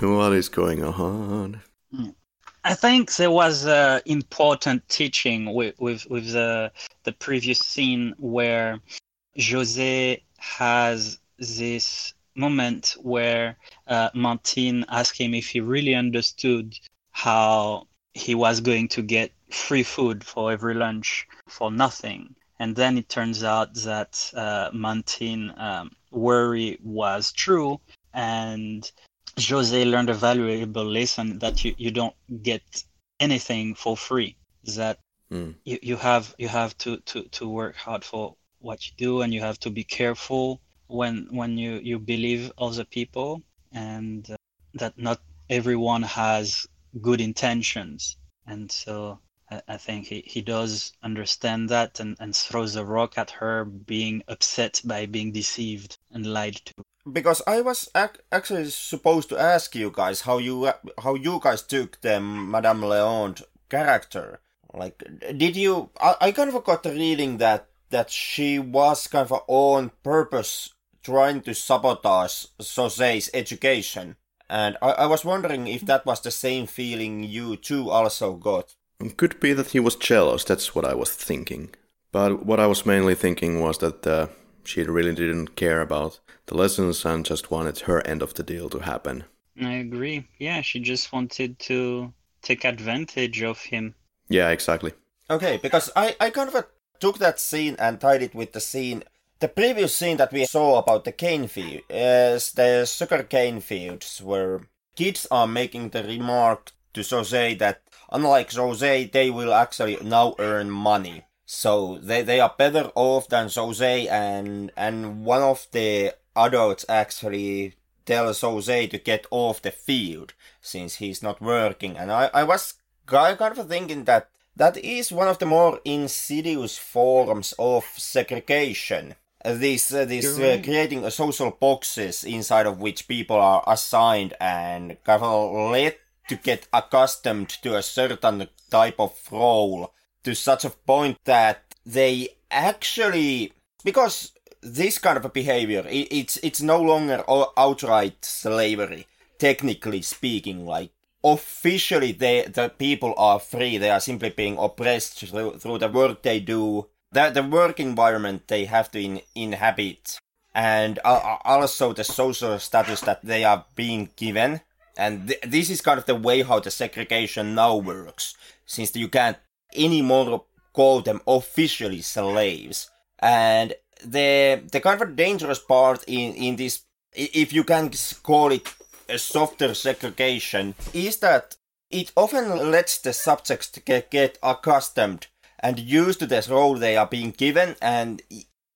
What is going on? I think there was uh, important teaching with, with, with the, the previous scene where José has this moment where uh, Martine asked him if he really understood how he was going to get free food for every lunch for nothing. And then it turns out that uh, Martine's um, worry was true, and José learned a valuable lesson that you, you don't get anything for free, that mm. you, you have you have to, to, to work hard for what you do, and you have to be careful when when you, you believe other people, and uh, that not everyone has good intentions. And so I, I think he, he does understand that, and, and throws a rock at her, being upset by being deceived and lied to. Because I was ac- actually supposed to ask you guys how you how you guys took the Madame Léonce character. Like, did you... I, I kind of got the reading that that she was kind of on purpose trying to sabotage José's education. And I, I was wondering if that was the same feeling you too also got. It could be that he was jealous, that's what I was thinking. But what I was mainly thinking was that uh, she really didn't care about the lessons and just wanted her end of the deal to happen. I agree. Yeah, she just wanted to take advantage of him. Yeah, exactly. Okay, because I, I kind of took that scene and tied it with the scene The previous scene that we saw about the cane field, uh, the sugar cane fields, where kids are making the remark to José that, unlike José, they will actually now earn money. So they, they are better off than José, and and one of the adults actually tells José to get off the field, since he's not working. And I, I was kind of thinking that that is one of the more insidious forms of segregation. This, uh, this uh, creating a social boxes inside of which people are assigned and kind of led to get accustomed to a certain type of role, to such a point that they actually, because this kind of a behavior, it, it's it's no longer outright slavery, technically speaking. Like, officially, they the people are free; they are simply being oppressed through, through the work they do. The, the work environment they have to in, inhabit, and uh, also the social status that they are being given. And th- this is kind of the way how the segregation now works, since you can't anymore call them officially slaves. And the the kind of dangerous part in, in this, if you can call it a softer segregation is that it often lets the subjects to get, get accustomed and used to this role they are being given, and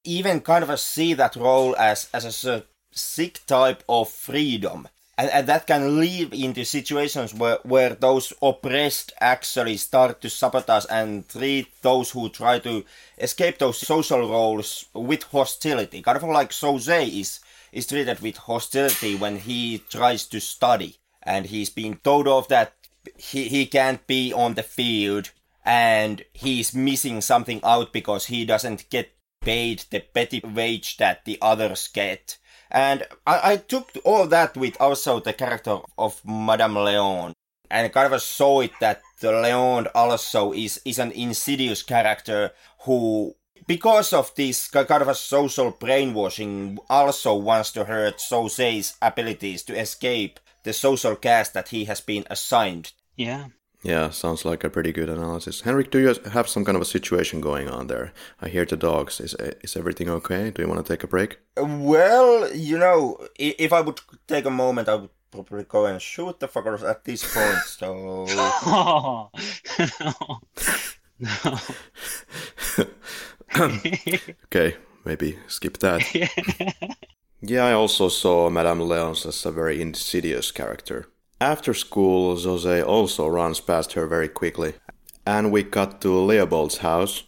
even kind of see that role as, as a sick type of freedom. And, and that can lead into situations where, where those oppressed actually start to sabotage and treat those who try to escape those social roles with hostility. Kind of like Jose is, is treated with hostility when he tries to study. And he's being told off that he, he can't be on the field and he's missing something out because he doesn't get paid the petty wage that the others get. And I, I took all that with also the character of Madame Leon, and kind of saw it that Leon also is, is an insidious character who, because of this kind of a social brainwashing, also wants to hurt José's abilities to escape the social caste that he has been assigned. Yeah. Yeah, sounds like a pretty good analysis. Henrik, do you have some kind of a situation going on there? I hear the dogs. Is is everything okay? Do you want to take a break? Well, you know, if I would take a moment, I would probably go and shoot the fuckers at this point, so... Oh, no. No. Okay, maybe skip that. Yeah, I also saw Madame Leonce as a very insidious character. After school, José also runs past her very quickly, and we cut to Leopold's house.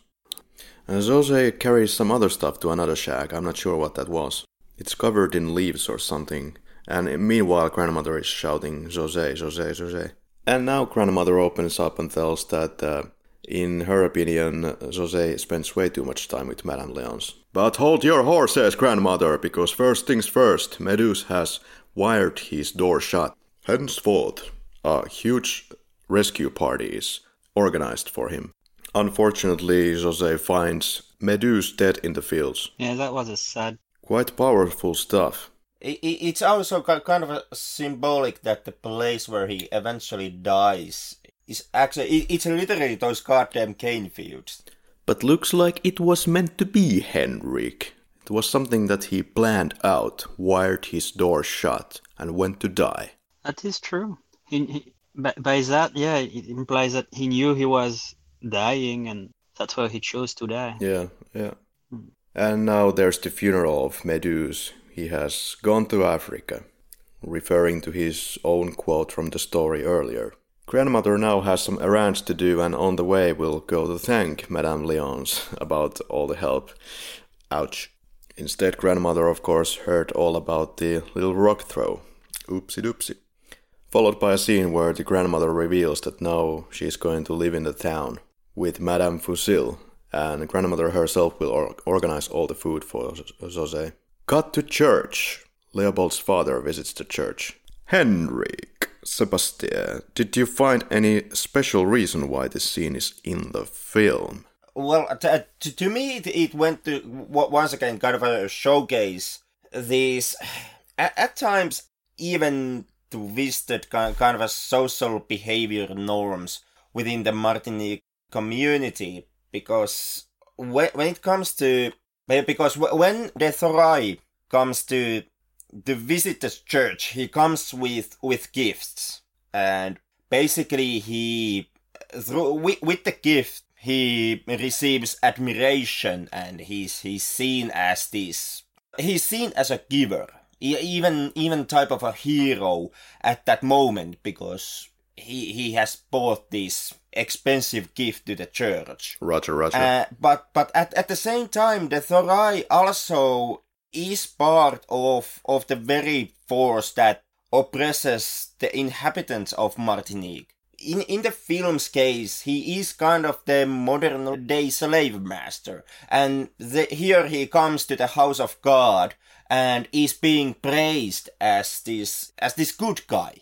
And José carries some other stuff to another shack, I'm not sure what that was. It's covered in leaves or something, and meanwhile grandmother is shouting, José, José, José. And now grandmother opens up and tells that, uh, in her opinion, José spends way too much time with Madame Leonce. But hold your horses, grandmother, because first things first, Medus has wired his door shut. Henceforth, a huge rescue party is organized for him. Unfortunately, José finds Medus dead in the fields. Yeah, that was a sad... Quite powerful stuff. It's also kind of symbolic that the place where he eventually dies is actually... It's literally those goddamn cane fields. But looks like it was meant to be, Henrik. It was something that he planned out, wired his door shut, and went to die. That is true. He, he, by, by that, yeah, it implies that he knew he was dying and that's why he chose to die. Yeah, yeah. Mm. And now there's the funeral of Medus. He has gone to Africa, referring to his own quote from the story earlier. Grandmother now has some errands to do and on the way will go to thank Madame Leonce about all the help. Ouch. Instead, grandmother, of course, heard all about the little rock throw. Oopsie doopsie. Followed by a scene where the grandmother reveals that now she is going to live in the town with Madame Fusil, and grandmother herself will or- organize all the food for José. Cut to church. Leopold's father visits the church. Henrik, Sébastien, did you find any special reason why this scene is in the film? Well, t- t- to me, it, it went to, w- once again, kind of a showcase these, at, at times, even twisted kind of a social behavior norms within the Martinique community, because when when it comes to because when the Thorai comes to to visit the church, he comes with with gifts, and basically he through with, with the gift he receives admiration, and he's he's seen as this he's seen as a giver. Even even type of a hero at that moment, because he he has bought this expensive gift to the church. Roger, Roger. Uh, but but at, at the same time, the Thorai also is part of of the very force that oppresses the inhabitants of Martinique. In in the film's case, he is kind of the modern day slave master, and the, here he comes to the house of God and is being praised as this as this good guy.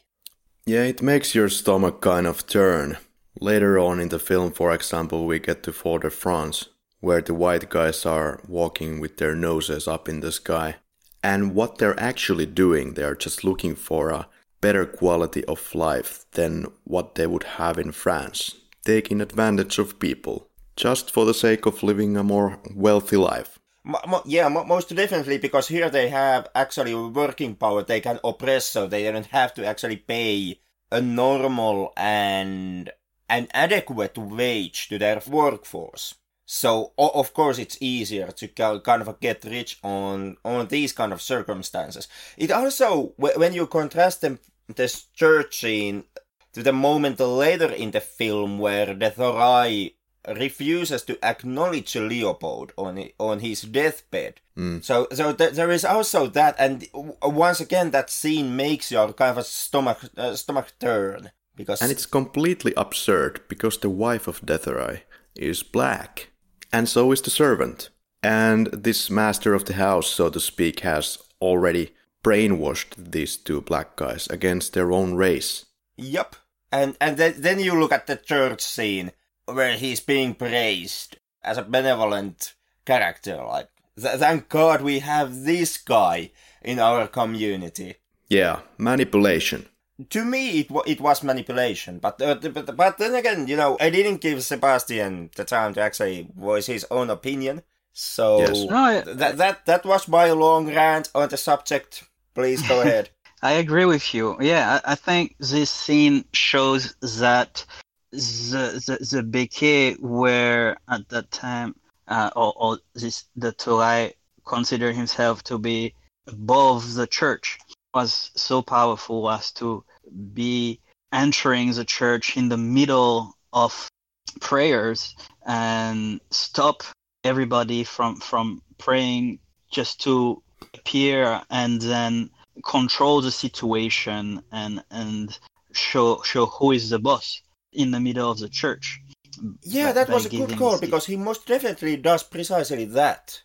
Yeah, it makes your stomach kind of turn. Later on in the film, for example, we get to Fort-de-France, where the white guys are walking with their noses up in the sky, and what they're actually doing, they are just looking for a better quality of life than what they would have in France, taking advantage of people, just for the sake of living a more wealthy life. Mo- yeah, mo- most definitely, because here they have actually working power. They can oppress, so they don't have to actually pay a normal and an adequate wage to their workforce. So, o- of course, it's easier to ca- kind of get rich on on these kind of circumstances. It also, w- when you contrast them, this church scene to the moment later in the film where the Thorai refuses to acknowledge Leopold on on his deathbed. Mm. So so th- there is also that, and w- once again that scene makes your kind of a stomach uh, stomach turn because and it's completely absurd because the wife of Detherai is black, and so is the servant, and this master of the house, so to speak, has already brainwashed these two black guys against their own race. Yep, and and th- then you look at the church scene, where he's being praised as a benevolent character. Like, th- thank God we have this guy in our community. Yeah, manipulation. To me, it, w- it was manipulation. But, uh, but but then again, you know, I didn't give Sebastian the time to actually voice his own opinion. So yes. no, I... that that that was my long rant on the subject. Please go ahead. I agree with you. Yeah, I, I think this scene shows that The, the the Beke were at that time, uh, or, or this the Torai considered himself to be above the church, was so powerful as to be entering the church in the middle of prayers and stop everybody from, from praying just to appear and then control the situation and and show show who is the boss in the middle of the church. Yeah, that was a good call, because he most definitely does precisely that.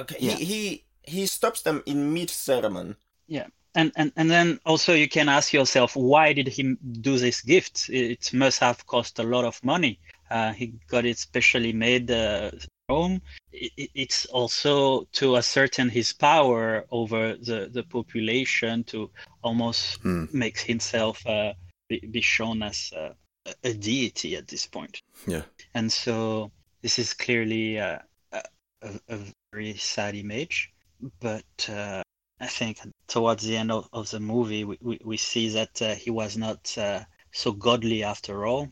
Okay, yeah. he, he he stops them in mid-sermon. Yeah, and, and and then also you can ask yourself, why did he do this gift? It must have cost a lot of money. Uh, he got it specially made uh, Rome. It, it's also to ascertain his power over the, the population, to almost hmm. make himself uh, be, be shown as... Uh, a deity at this point. Yeah. And so this is clearly uh, a, a very sad image, but uh, I think towards the end of, of the movie we, we, we see that uh, he was not uh, so godly after all.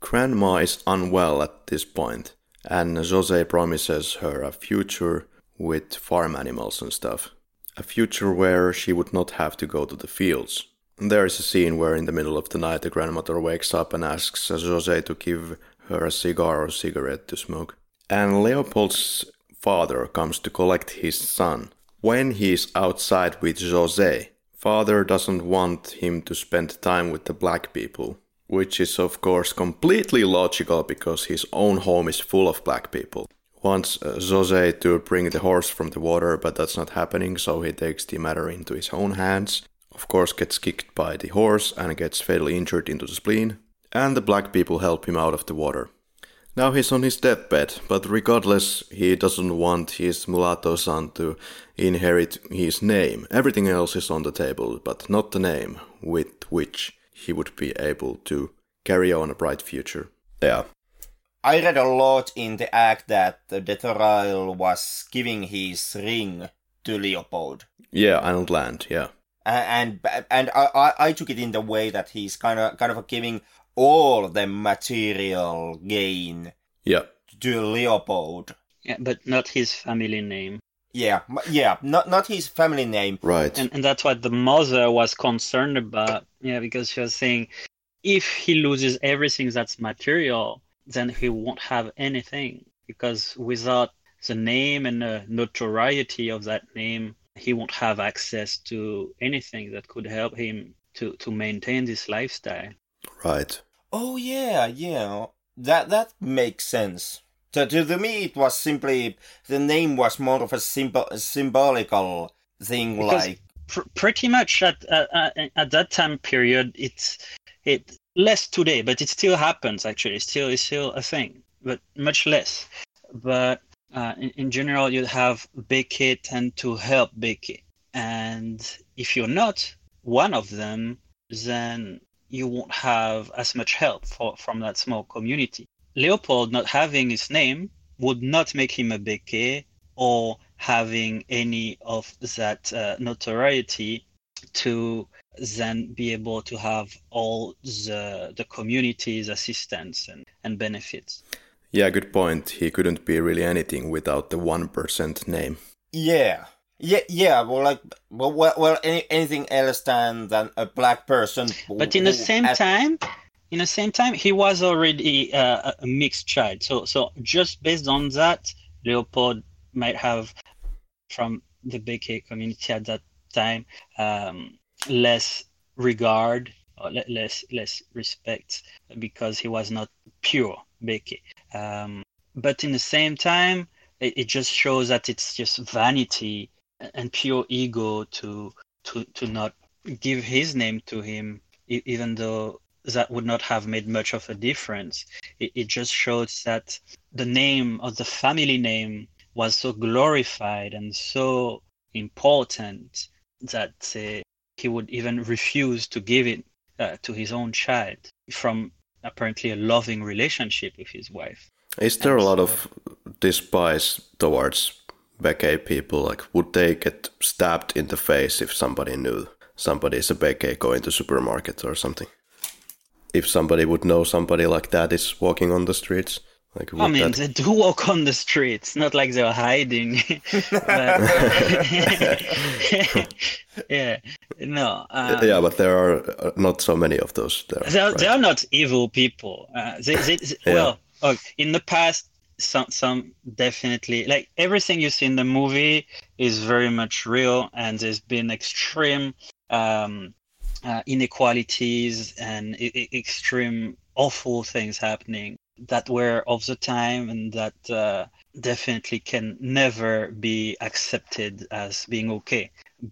Grandma is unwell at this point, and Jose promises her a future with farm animals and stuff. A future where she would not have to go to the fields. There is a scene where in the middle of the night the grandmother wakes up and asks José to give her a cigar or cigarette to smoke. And Leopold's father comes to collect his son. When he is outside with José, father doesn't want him to spend time with the black people, which is of course completely logical because his own home is full of black people. Wants José to bring the horse from the water, but that's not happening, so he takes the matter into his own hands. Of course gets kicked by the horse and gets fatally injured into the spleen, and the black people help him out of the water. Now he's on his deathbed, but regardless, he doesn't want his mulatto son to inherit his name. Everything else is on the table, but not the name with which he would be able to carry on a bright future. Yeah. I read a lot in the act that Detorail was giving his ring to Leopold. Yeah, Island Land, yeah. And and I, I took it in the way that he's kind of kind of giving all the material gain yeah. to Leopold. Yeah, but not his family name. Yeah, yeah, not not his family name. Right. And, and that's what the mother was concerned about. Yeah, because she was saying, if he loses everything that's material, then he won't have anything. Because without the name and the notoriety of that name, he won't have access to anything that could help him to, to maintain this lifestyle. Right. Oh, yeah, yeah. That that makes sense. To, to, to me, it was simply... The name was more of a symbol, a symbolical thing, because like... Pr- pretty much at uh, at that time period, it's... it less today, but it still happens, actually. It's still, it's still a thing, but much less. But... Uh, in, in general, you'd have Beke tend to help Beke. And if you're not one of them, then you won't have as much help for, from that small community. Leopold not having his name would not make him a Beke, or having any of that uh, notoriety to then be able to have all the the community's assistance and, and benefits. Yeah, good point. He couldn't be really anything without the one percent name. Yeah. Yeah, yeah. Well, like, well, well, well any, anything else than a black person. But in the same at... time, in the same time, he was already uh, a mixed child. So, so just based on that, Leopold might have, from the B K community at that time, um, less regard or le- less less respect because he was not pure B K. Um, but in the same time, it, it just shows that it's just vanity and pure ego to to to not give his name to him, even though that would not have made much of a difference. It, it just shows that the name or the family name was so glorified and so important that uh, he would even refuse to give it uh, to his own child from apparently a loving relationship with his wife. Is there and a lot so, of despise towards Beke people? Like, would they get stabbed in the face if somebody knew somebody is a Beke going to supermarket or something? If somebody would know somebody like that is walking on the streets? Like, I mean, that... they do walk on the streets, not like they're hiding. but... yeah, no. Um... Yeah, but there are not so many of those. There, they, are, right? They are not evil people. Uh, they, they, they, yeah. Well, okay, in the past, some, some definitely, like everything you see in the movie is very much real, and there's been extreme um, uh, inequalities and I- I- extreme awful things happening that were of the time and that uh, definitely can never be accepted as being okay.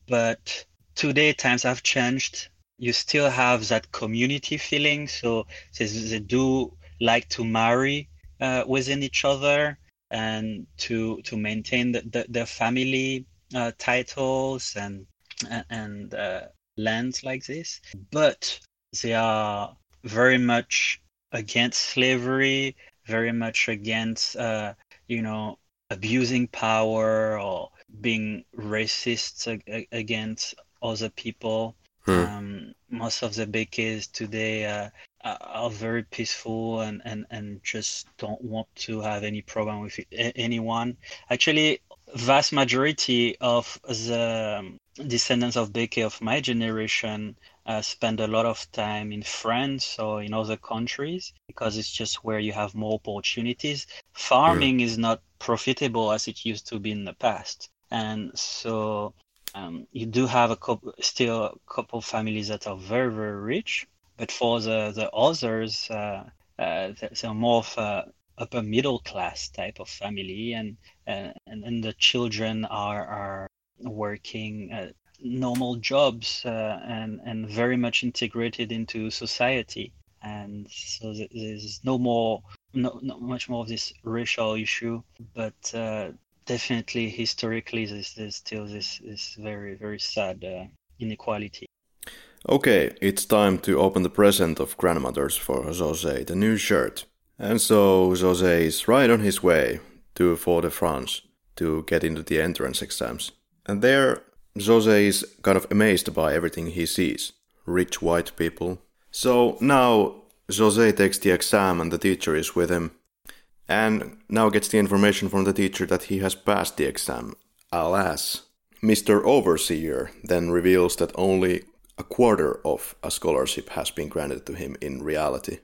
But today times have changed. You still have that community feeling. So they do like to marry uh, within each other and to to maintain the, the, their family uh, titles and, and uh, lands like this. But they are very much against slavery, very much against, uh, you know, abusing power or being racist ag- against other people. Hmm. Um, most of the Bekes today uh, are very peaceful and, and, and just don't want to have any problem with it, anyone. Actually, vast majority of the descendants of Beke of my generation Uh, spend a lot of time in France or in other countries because it's just where you have more opportunities. Farming yeah. is not profitable as it used to be in the past. And so um, you do have a couple, still a couple of families that are very, very rich. But for the, the others, uh, uh, they're more of a upper middle class type of family. And uh, and, and the children are, are working uh, normal jobs uh, and and very much integrated into society, and so there's no more no not much more of this racial issue, but uh, definitely historically there's, there's still this this very very sad uh, inequality. Okay, it's time to open the present of grandmothers for José, the new shirt, and so José is right on his way to Fort-de-France to get into the entrance exams, and there José is kind of amazed by everything he sees. Rich white people. So now José takes the exam and the teacher is with him. And now gets the information from the teacher that he has passed the exam. Alas. Mister Overseer then reveals that only a quarter of a scholarship has been granted to him in reality.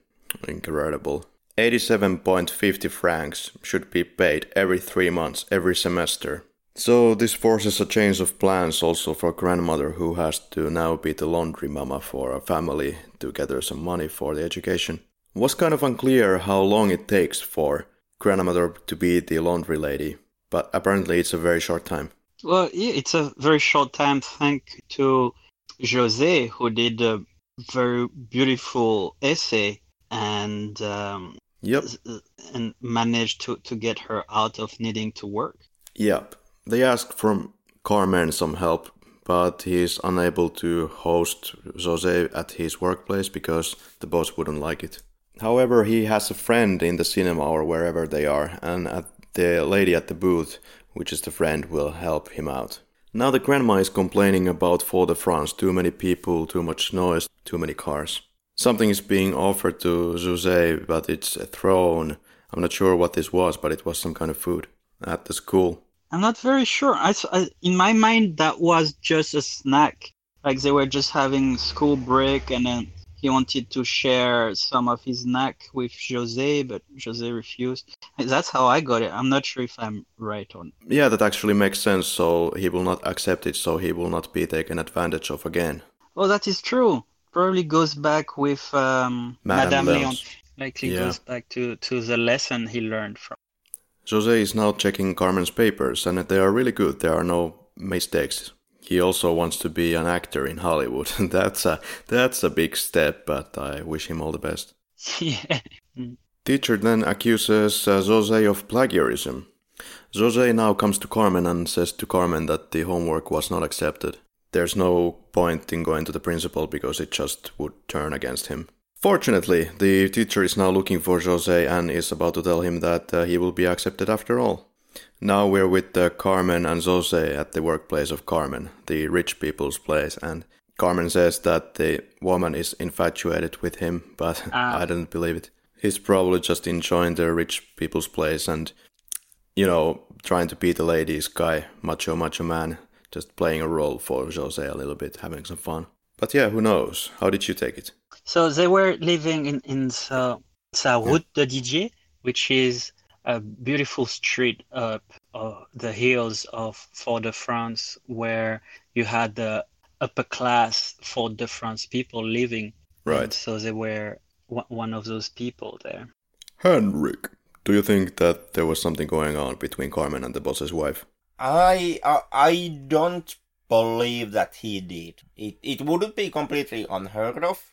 Incredible. eighty-seven fifty francs should be paid every three months, every semester. So this forces a change of plans also for grandmother, who has to now be the laundry mama for a family to gather some money for the education. It was kind of unclear how long it takes for grandmother to be the laundry lady, but apparently it's a very short time. Well, it's a very short time thanks to José, who did a very beautiful essay and um, yep. and managed to, to get her out of needing to work. Yep. They ask from Carmen some help, but he is unable to host José at his workplace because the boss wouldn't like it. However, he has a friend in the cinema or wherever they are, and at the lady at the booth which is the friend, will help him out. Now the grandma is complaining about Fort-de-France, too many people, too much noise, too many cars. Something is being offered to José, but it's a throne. I'm not sure what this was, but it was some kind of food at the school. I'm not very sure. I, I, in my mind, that was just a snack. Like they were just having school break, and then he wanted to share some of his snack with José, but José refused. That's how I got it. I'm not sure if I'm right on. Yeah, that actually makes sense. So he will not accept it, so he will not be taken advantage of again. Oh, that is true. Probably goes back with um, Madame, Madame Leon. Likely yeah. goes back to, to the lesson he learned from. José is now checking Carmen's papers, and they are really good. There are no mistakes. He also wants to be an actor in Hollywood. that's a that's a big step, but I wish him all the best. yeah. Teacher then accuses uh, José of plagiarism. José now comes to Carmen and says to Carmen that the homework was not accepted. There's no point in going to the principal because it just would turn against him. Fortunately, the teacher is now looking for José and is about to tell him that uh, he will be accepted after all. Now we're with uh, Carmen and José at the workplace of Carmen, the rich people's place, and Carmen says that the woman is infatuated with him, but uh. I don't believe it. He's probably just enjoying the rich people's place and, you know, trying to be the ladies' guy, macho, macho man, just playing a role for José a little bit, having some fun. But yeah, who knows? How did you take it? So they were living in, in the, the Route de Didier, which is a beautiful street up uh, the hills of Fort-de-France, where you had the upper class Fort-de-France people living. Right. And so they were w- one of those people there. Henrik, do you think that there was something going on between Carmen and the boss's wife? I uh, I don't believe that he did. It it wouldn't be completely unheard of.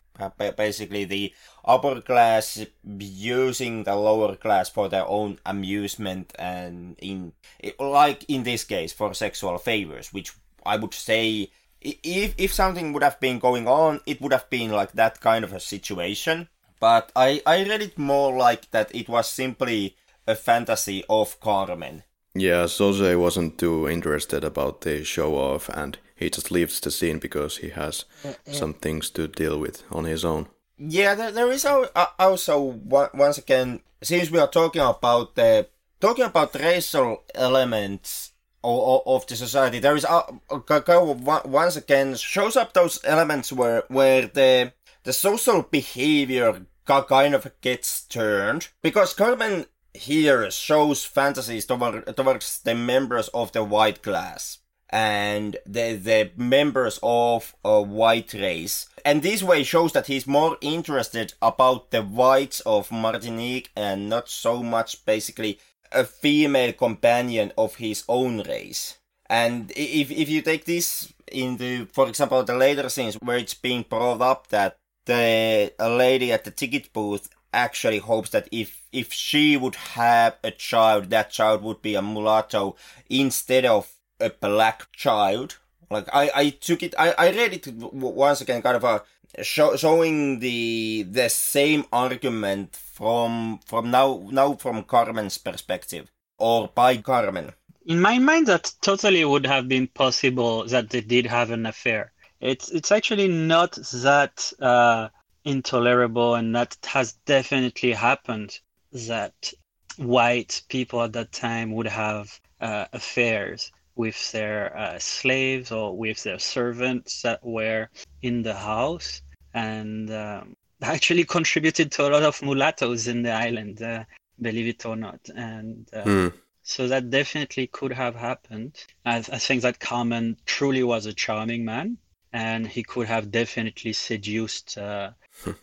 Basically, the upper class using the lower class for their own amusement and, in like in this case, for sexual favors, which I would say, if if something would have been going on, it would have been like that kind of a situation. But I, I read it more like that it was simply a fantasy of Carmen. Yeah, José wasn't too interested about the show-off, and he just leaves the scene because he has uh, uh, some things to deal with on his own. Yeah, there, there is also, once again, since we are talking about the talking about racial elements of, of the society, there is once again shows up those elements where where the the social behavior kind of gets turned, because Carmen here shows fantasies toward, towards the members of the white class and the the members of a white race, and this way shows that he's more interested about the whites of Martinique and not so much basically a female companion of his own race. And if if you take this in the, for example, the later scenes where it's being brought up that the a lady at the ticket booth actually hopes that if if she would have a child, that child would be a mulatto instead of a black child. Like I, I took it, I, I read it once again, kind of a show, showing the the same argument from from now now from Carmen's perspective, or by Carmen. In my mind, that totally would have been possible that they did have an affair. It's it's actually not that uh, intolerable, and that has definitely happened. That white people at that time would have uh, affairs with their uh, slaves or with their servants that were in the house, and um, actually contributed to a lot of mulattoes in the island, uh, believe it or not. And uh, mm. so that definitely could have happened. I, I think that Carmen truly was a charming man, and he could have definitely seduced uh,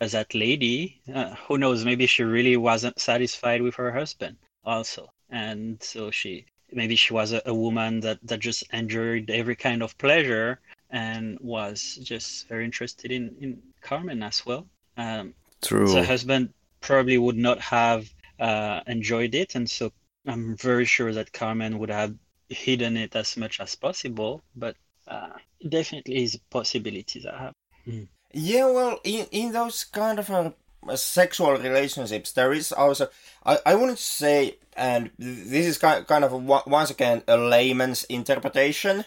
that lady. Uh, who knows, maybe she really wasn't satisfied with her husband also. And so she... Maybe she was a, a woman that, that just enjoyed every kind of pleasure and was just very interested in, in Carmen as well. Um, True. The husband probably would not have uh, enjoyed it, and so I'm very sure that Carmen would have hidden it as much as possible, but uh, definitely is a possibility that happened. Mm. Yeah, well, in, in those kind of... Uh... sexual relationship, there is also, I, I wouldn't say, and this is kind of, a, once again, a layman's interpretation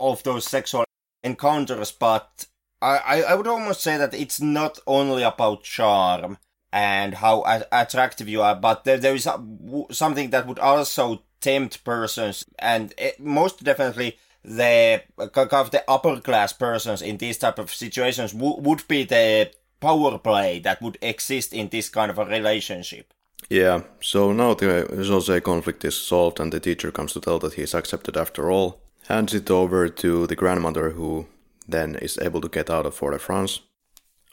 of those sexual encounters, but I, I would almost say that it's not only about charm and how attractive you are, but there, there is something that would also tempt persons, and it, most definitely the kind of the upper class persons in these type of situations w- would be the power play that would exist in this kind of a relationship. Yeah, so now the Jose conflict is solved and the teacher comes to tell that he's accepted after all, hands it over to the grandmother, who then is able to get out of Fort-de-France.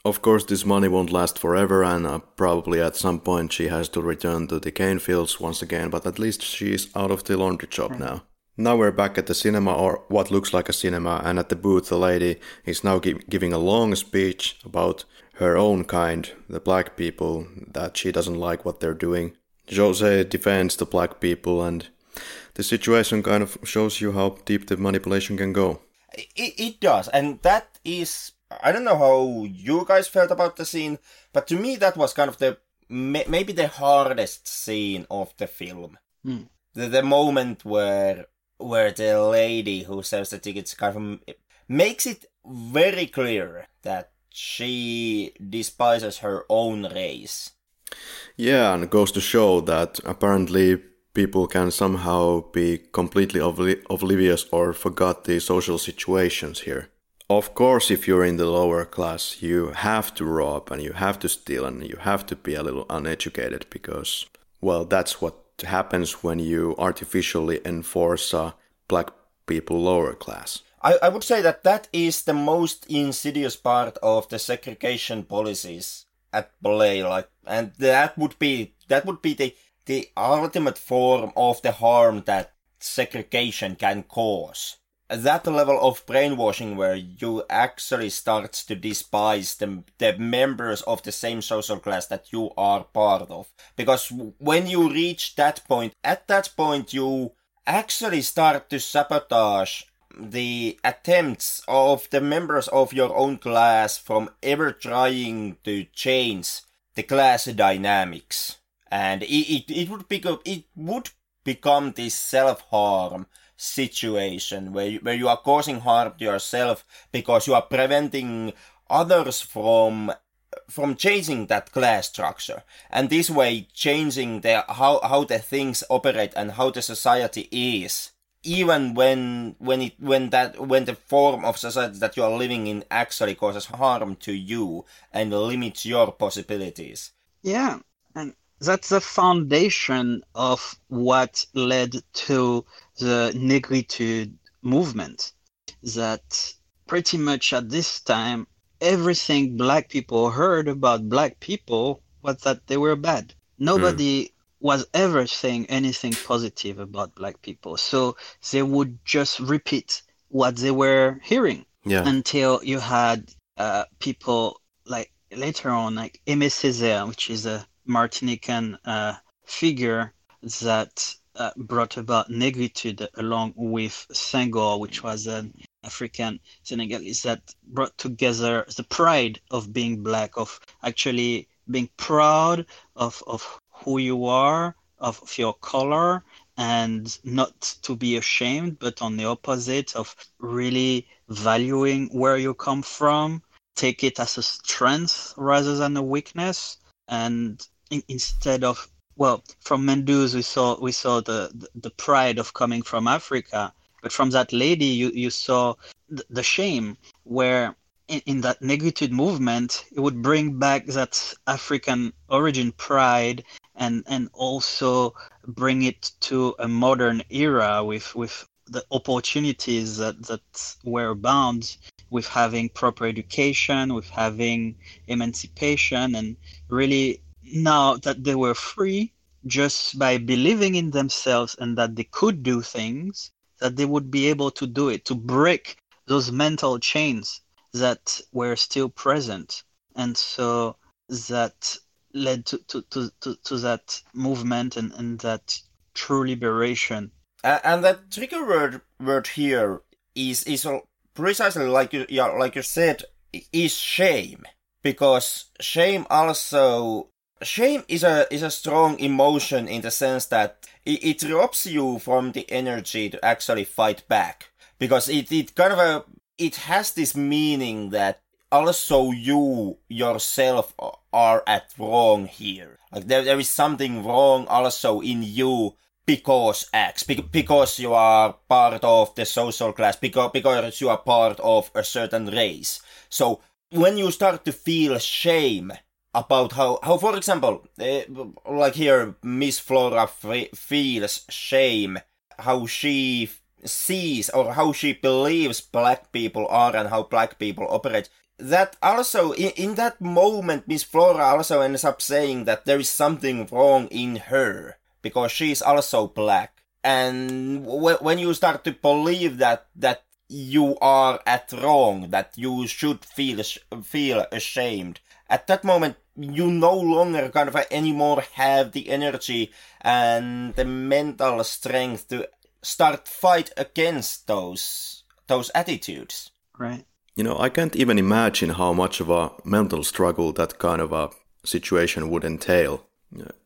Of course, this money won't last forever, and uh, probably at some point she has to return to the cane fields once again, but at least she is out of the laundry shop now. Now we're back at the cinema, or what looks like a cinema, and at the booth the lady is now gi- giving a long speech about her own kind, the black people, that she doesn't like what they're doing. Jose defends the black people, and the situation kind of shows you how deep the manipulation can go. It, it does, and that is... I don't know how you guys felt about the scene, but to me that was kind of the maybe the hardest scene of the film. Mm. The, the moment where... where the lady who sells the tickets kind of makes it very clear that she despises her own race. Yeah, and it goes to show that apparently people can somehow be completely obli- oblivious or forgot the social situations here. Of course, if you're in the lower class, you have to rob and you have to steal and you have to be a little uneducated because, well, that's what happens when you artificially enforce a black people lower class. I, I would say that that is the most insidious part of the segregation policies at play, like, and that would be that would be the the ultimate form of the harm that segregation can cause. That level of brainwashing where you actually start to despise the, the members of the same social class that you are part of. Because when you reach that point, at that point you actually start to sabotage the attempts of the members of your own class from ever trying to change the class dynamics. And it, it, it would be, it would become this self-harm situation where you, where you are causing harm to yourself because you are preventing others from from changing that class structure, and this way changing the how how the things operate and how the society is, even when when it when that when the form of society that you are living in actually causes harm to you and limits your possibilities. Yeah, and that's the foundation of what led to the Negritude movement, that pretty much at this time, everything black people heard about black people was that they were bad. Nobody mm. was ever saying anything positive about black people. So they would just repeat what they were hearing yeah. until you had uh, people like later on, like Aimé Césaire, which is a Martiniquan uh, figure that uh, brought about Negritude along with Senghor, which was an African Senegalese that brought together the pride of being black, of actually being proud of, of who you are, of, of your color, and not to be ashamed, but on the opposite of really valuing where you come from, take it as a strength rather than a weakness. And in, instead of, well, from Mendoza, we saw we saw the, the, the pride of coming from Africa. But from that lady, you, you saw th- the shame, where in, in that Negritude movement, it would bring back that African origin pride and, and also bring it to a modern era with, with the opportunities that, that were bound with having proper education, with having emancipation, and really now that they were free, just by believing in themselves and that they could do things, that they would be able to do it, to break those mental chains that were still present. And so that led to, to, to, to, to that movement and, and that true liberation. Uh, and that trigger word, word here is... is a- precisely like you, like you said, is shame. because shame also shame is a is a strong emotion in the sense that it, it robs you from the energy to actually fight back, because it it kind of a, it has this meaning that also you yourself are at wrong here. Like there there is something wrong also in you because X, because you are part of the social class, because because you are part of a certain race. So when you start to feel shame about how, how for example, uh, like here, Miss Flora f- feels shame, how she f- sees or how she believes black people are and how black people operate. That also, in, in that moment, Miss Flora also ends up saying that there is something wrong in her because she is also black. And w- when you start to believe that, that you are at wrong, that you should feel sh- feel ashamed, at that moment, you no longer kind of anymore have the energy and the mental strength to start fight against those those attitudes. Right. You know, I can't even imagine how much of a mental struggle that kind of a situation would entail.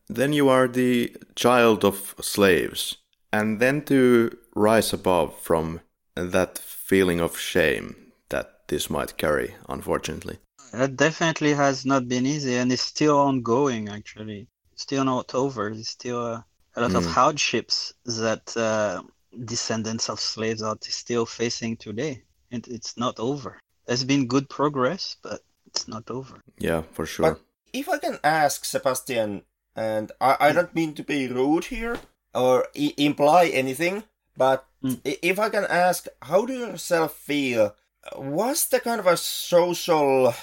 Then you are the child of slaves, and then to rise above from that feeling of shame that this might carry, unfortunately. That definitely has not been easy, and it's still ongoing, actually. It's still not over. There's still uh, a lot mm. of hardships that uh, descendants of slaves are still facing today. It, it's not over. There's been good progress, but it's not over. Yeah, for sure. But if I can ask, Sebastian, and I, I don't mean to be rude here or I- imply anything, but mm. if I can ask, how do you yourself feel? Was the kind of a social...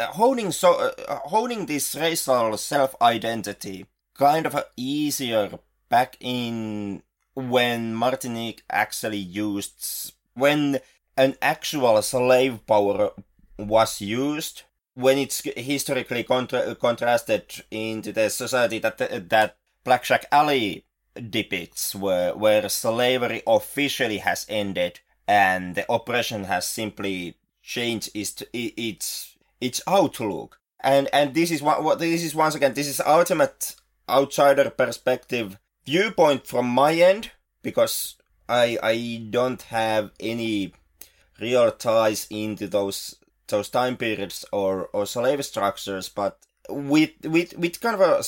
Honing, so, uh, honing this racial self-identity kind of easier back in when Martinique actually used... When... an actual slave power was used, when it's historically contra- contrasted into the society that that Black Shack Alley depicts, where where slavery officially has ended and the oppression has simply changed its its its outlook. And and this is what this is once again this is ultimate outsider perspective viewpoint from my end, because I I don't have any real ties into those those time periods or, or slave structures, but with with with kind of a,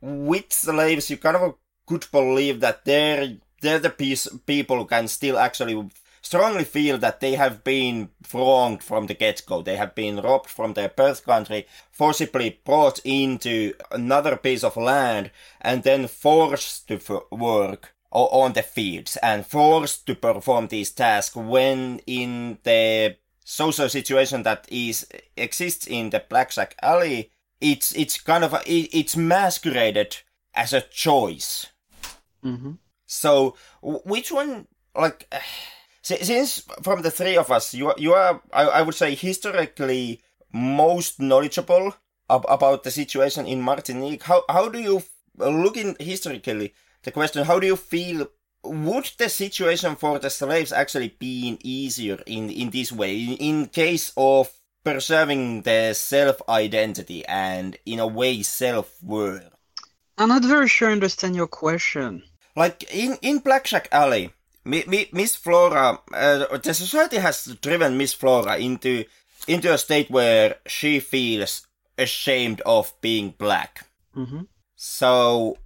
with slaves, you kind of could believe that they're they're the piece, people can still actually strongly feel that they have been wronged from the get-go. They have been robbed from their birth country, forcibly brought into another piece of land, and then forced to work on the fields and forced to perform these tasks, when in the social situation that is exists in the Black Shack Alley, it's it's kind of a, it's masqueraded as a choice. Mm-hmm. So which one, like, since from the three of us, you you are I, I would say historically most knowledgeable ab- about the situation in Martinique. How how do you look in historically? The question, how do you feel, would the situation for the slaves actually be easier in, in this way, in, in case of preserving their self-identity and, in a way, self-worth? I'm not very sure I understand your question. Like, in, in Black Shack Alley, Miss Mi, Miss Flora, uh, the society has driven Miss Flora into into a state where she feels ashamed of being black. Mm-hmm. So...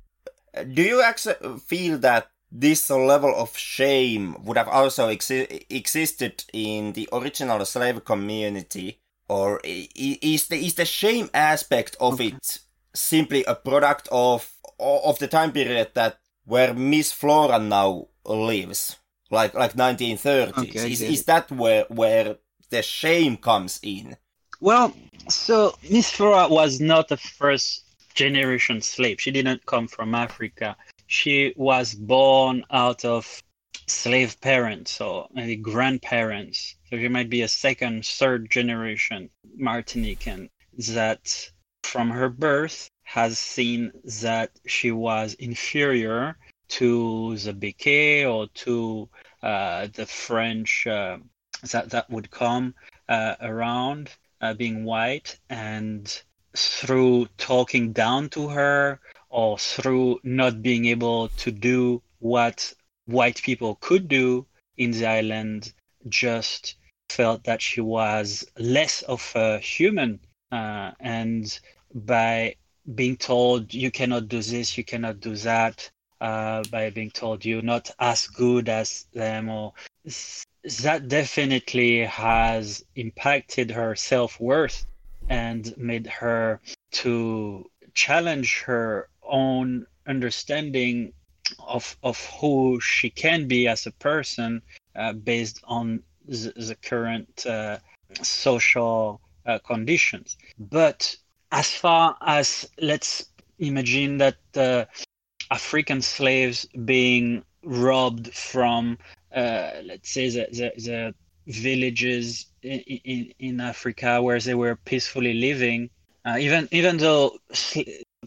do you actually feel that this level of shame would have also exi- existed in the original slave community, or is the is the shame aspect of okay. it simply a product of of the time period that where Miss Flora now lives, like like nineteen thirties? Okay, is is that where where the shame comes in? Well, so Miss Flora was not the first generation slave. She didn't come from Africa. She was born out of slave parents or maybe grandparents. So she might be a second, third generation Martinican that from her birth has seen that she was inferior to the Béké or to uh, the French uh, that, that would come uh, around. uh, being white, and through talking down to her or through not being able to do what white people could do in the island, just felt that she was less of a human. Uh, and by being told, you cannot do this, you cannot do that, uh, by being told you're not as good as them, or that definitely has impacted her self-worth and made her to challenge her own understanding of of who she can be as a person, uh, based on the, the current uh, social uh, conditions. But as far as, let's imagine that uh, African slaves being robbed from, uh, let's say, the, the, the villages in, in, in Africa where they were peacefully living, uh, even even though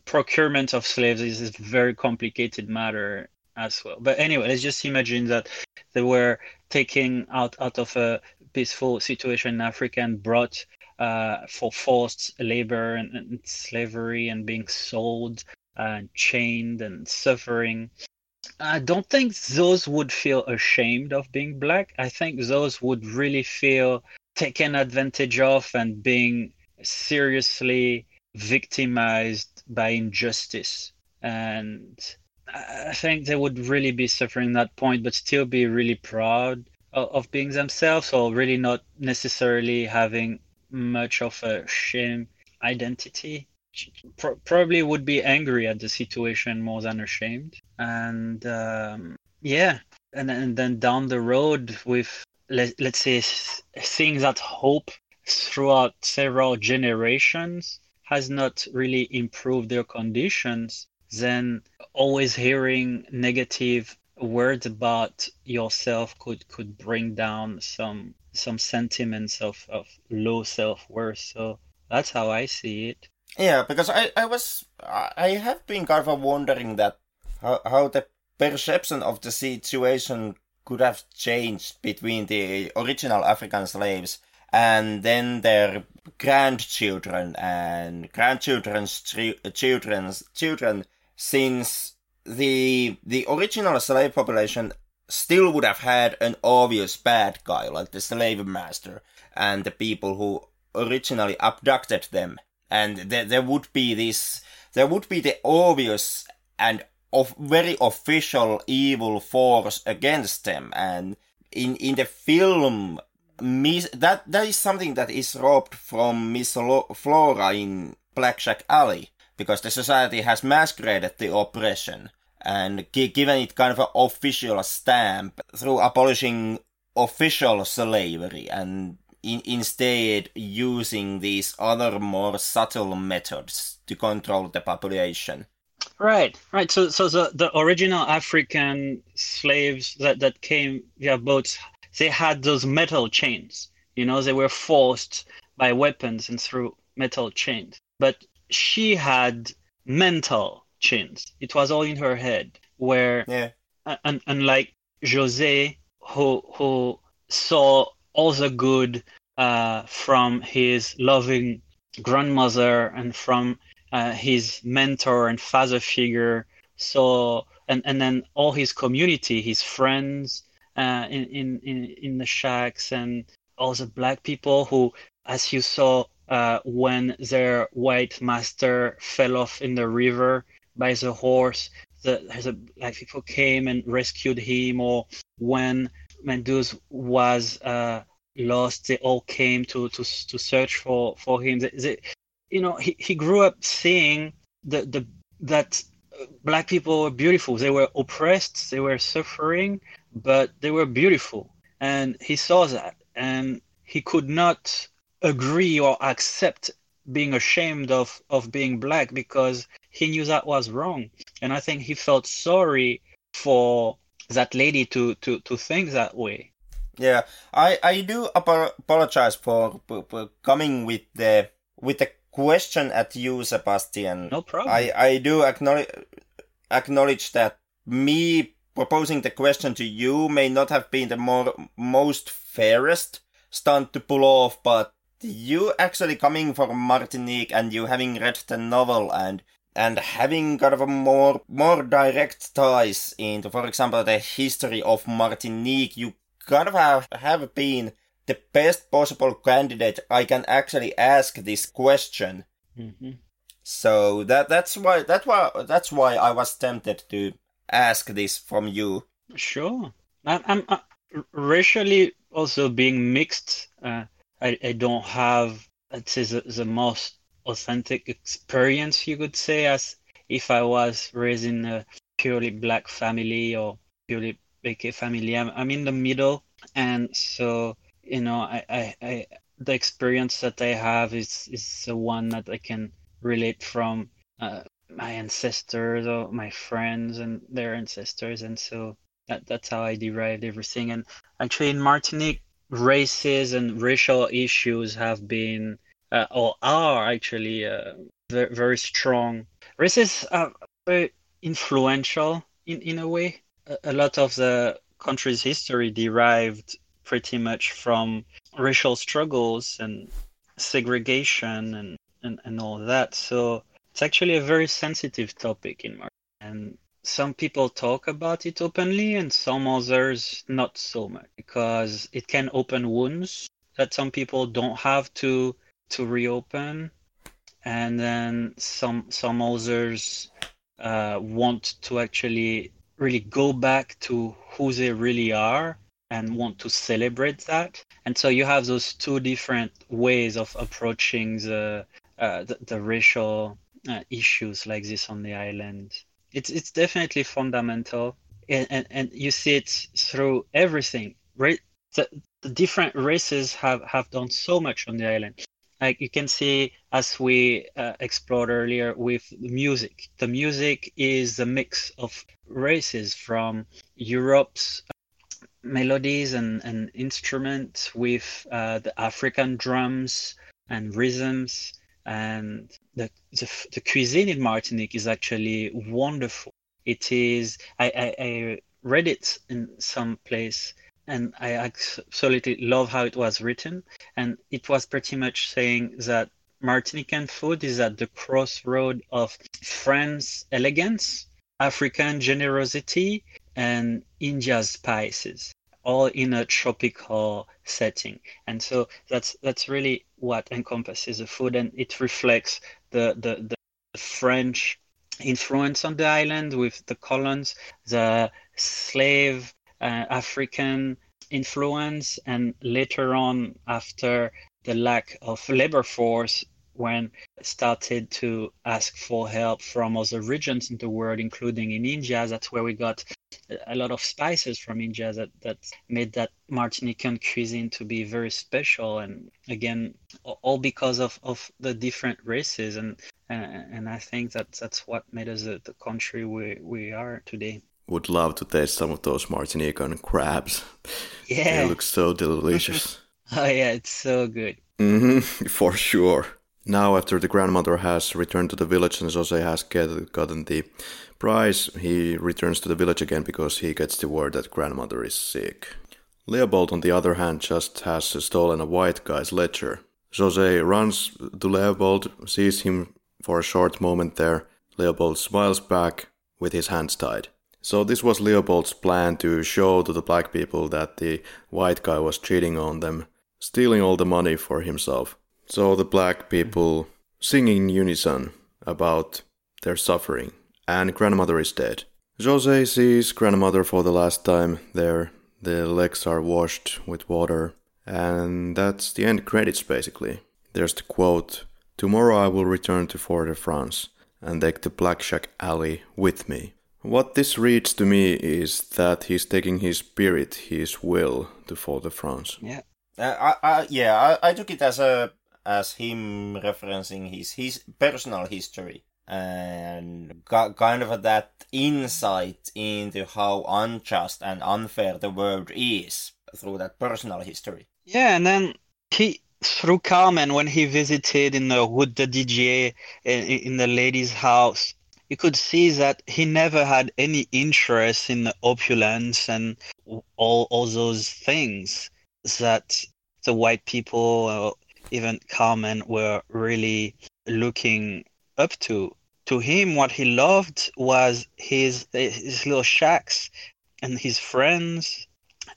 procurement of slaves is a very complicated matter as well. But anyway, let's just imagine that they were taken out, out of a peaceful situation in Africa and brought uh, for forced labor and, and slavery and being sold and chained and suffering. I don't think those would feel ashamed of being black. I think those would really feel taken advantage of and being seriously victimized by injustice, and I think they would really be suffering that point, but still be really proud of, of being themselves, or really not necessarily having much of a shame identity. Pro- probably would be angry at the situation more than ashamed. And um, yeah, and, and then down the road with, let, let's say, seeing that hope throughout several generations has not really improved their conditions, then always hearing negative words about yourself could, could bring down some some sentiments of, of low self-worth. So that's how I see it. Yeah, because I, I was I have been kind of wondering that how, how the perception of the situation could have changed between the original African slaves and then their grandchildren and grandchildren's tri- children's children, since the the original slave population still would have had an obvious bad guy like the slave master and the people who originally abducted them, and there, there would be this there would be the obvious and of very official evil force against them. And in in the film, Miss, that that is something that is robbed from Miss Lo- Flora in Blackjack Alley, because the society has masqueraded the oppression and g- given it kind of an official stamp through abolishing official slavery and in- instead using these other more subtle methods to control the population. Right, right. So, so the, the original African slaves that, that came via boats, they had those metal chains, you know, they were forced by weapons and through metal chains. But she had mental chains. It was all in her head, where, yeah. un- unlike José, who who saw all the good uh, from his loving grandmother and from uh, his mentor and father figure, so and, and then all his community, his friends, Uh, in, in, in, in the shacks, and all the black people who, as you saw, uh, when their white master fell off in the river by the horse, the, the black people came and rescued him, or when Mendoza was uh, lost, they all came to, to, to search for, for him. They, they, you know, he, he grew up seeing the, the that black people were beautiful. They were oppressed, they were suffering, but they were beautiful, and he saw that, and he could not agree or accept being ashamed of, of being black, because he knew that was wrong. And I think he felt sorry for that lady to, to, to think that way. Yeah, I, I do apologize for, for coming with the with the question at you, Sebastian. No problem. I, I do acknowledge, acknowledge that me proposing the question to you may not have been the more, most fairest stunt to pull off, but you actually coming from Martinique and you having read the novel and and having kind of a more more direct ties into, for example, the history of Martinique, you kind of have, have been the best possible candidate I can actually ask this question. Mm-hmm. So that that's why that why that's why I was tempted to ask this from you. Sure, I'm, I'm uh, racially also being mixed. Uh, I I don't have, I'd say, the, the most authentic experience, you could say, as if I was raised in a purely black family or purely B K family. I'm, I'm in the middle, and so, you know, I, I, I the experience that I have is, is the one that I can relate from uh, my ancestors or my friends and their ancestors, and so that that's how I derived everything. And actually in Martinique, races and racial issues have been Uh, or are actually uh, very, very strong. Races are very influential in, in a way. A, a lot of the country's history derived pretty much from racial struggles and segregation and, and, and all that. So it's actually a very sensitive topic in Martinique. And some people talk about it openly and some others not so much, because it can open wounds that some people don't have to to reopen, and then some some others uh, want to actually really go back to who they really are and want to celebrate that. And so you have those two different ways of approaching the uh, the, the racial uh, issues like this on the island. It's it's definitely fundamental, and and, and you see it through everything. Right, the, the different races have, have done so much on the island. Like you can see, as we uh, explored earlier with music, the music is a mix of races, from Europe's melodies and, and instruments with uh, the African drums and rhythms, and the, the the cuisine in Martinique is actually wonderful. It is. I I, I read it in some place, and I absolutely love how it was written. And it was pretty much saying that Martinican food is at the crossroad of France's elegance, African generosity, and India's spices, all in a tropical setting. And so that's that's really what encompasses the food, and it reflects the, the, the French influence on the island with the colons, the slave Uh, African influence, and later on, after the lack of labor force, when started to ask for help from other regions in the world, including in India. That's where we got a lot of spices from India that, that made that Martinican cuisine to be very special. And again, all because of, of the different races. And, and and I think that that's what made us the, the country we, we are today. Would love to taste some of those Martinican crabs. Yeah. They look so delicious. Oh, yeah, it's so good. Mm-hmm, for sure. Now, after the grandmother has returned to the village and Jose has get, gotten the prize, he returns to the village again because he gets the word that grandmother is sick. Leopold, on the other hand, just has stolen a white guy's ledger. Jose runs to Leopold, sees him for a short moment there. Leopold smiles back with his hands tied. So this was Leopold's plan to show to the black people that the white guy was cheating on them, stealing all the money for himself. So the black people singing in unison about their suffering, and grandmother is dead. Jose sees grandmother for the last time there. The legs are washed with water, and that's the end credits basically. There's the quote, "Tomorrow I will return to Fort-de-France and take the Black Shack Alley with me." What this reads to me is that he's taking his spirit, his will, to Fort-de-France. Yeah, uh, I, I, yeah, I, I took it as a as him referencing his his personal history and ca- kind of that insight into how unjust and unfair the world is through that personal history. Yeah, and then he through Carmen, when he visited in the Rue de D J in, in the lady's house, you could see that he never had any interest in the opulence and all all those things that the white people even Carmen were really looking up to. To him, what he loved was his his little shacks and his friends,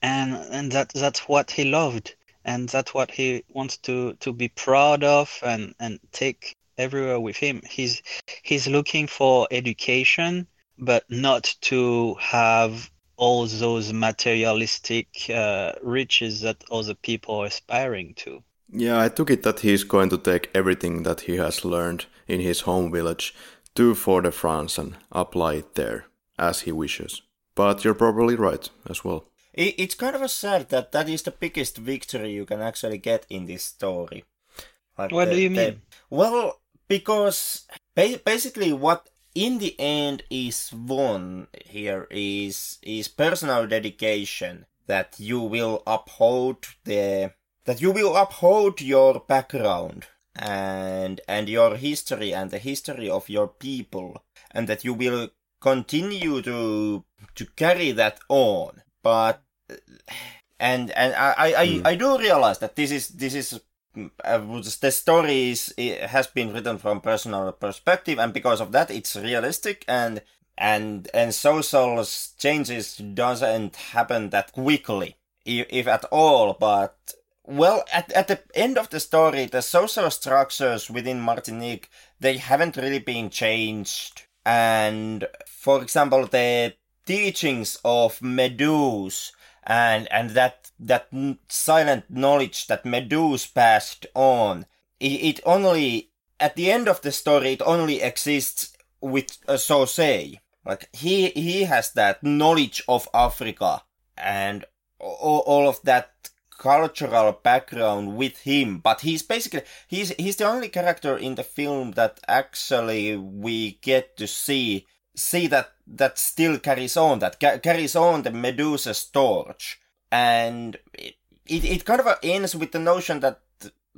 and and that that's what he loved, and that's what he wants to, to be proud of and, and take everywhere with him. He's he's looking for education, but not to have all those materialistic uh, riches that other people are aspiring to. Yeah, I took it that he's going to take everything that he has learned in his home village to Fort-de-France and apply it there, as he wishes. But you're probably right as well. It's kind of sad that that is the biggest victory you can actually get in this story. Like what the, do you mean? The, well, because ba- basically what in the end is won here is is personal dedication, that you will uphold the... that you will uphold your background and and your history and the history of your people, and that you will continue to to carry that on. But and and I I, mm. I, I do realize that this is this is uh, the story is it has been written from personal perspective, and because of that it's realistic, and and and social changes doesn't happen that quickly, if, if at all. But Well, at at the end of the story, the social structures within Martinique, they haven't really been changed. And, for example, the teachings of Medus and and that that silent knowledge that Medus passed on, it, it only, at the end of the story, it only exists with uh, Saussure. Like, he, he has that knowledge of Africa and all, all of that cultural background with him, but he's basically he's he's the only character in the film that actually we get to see see that that still carries on that ca- carries on the Medusa's torch, and it, it it kind of ends with the notion that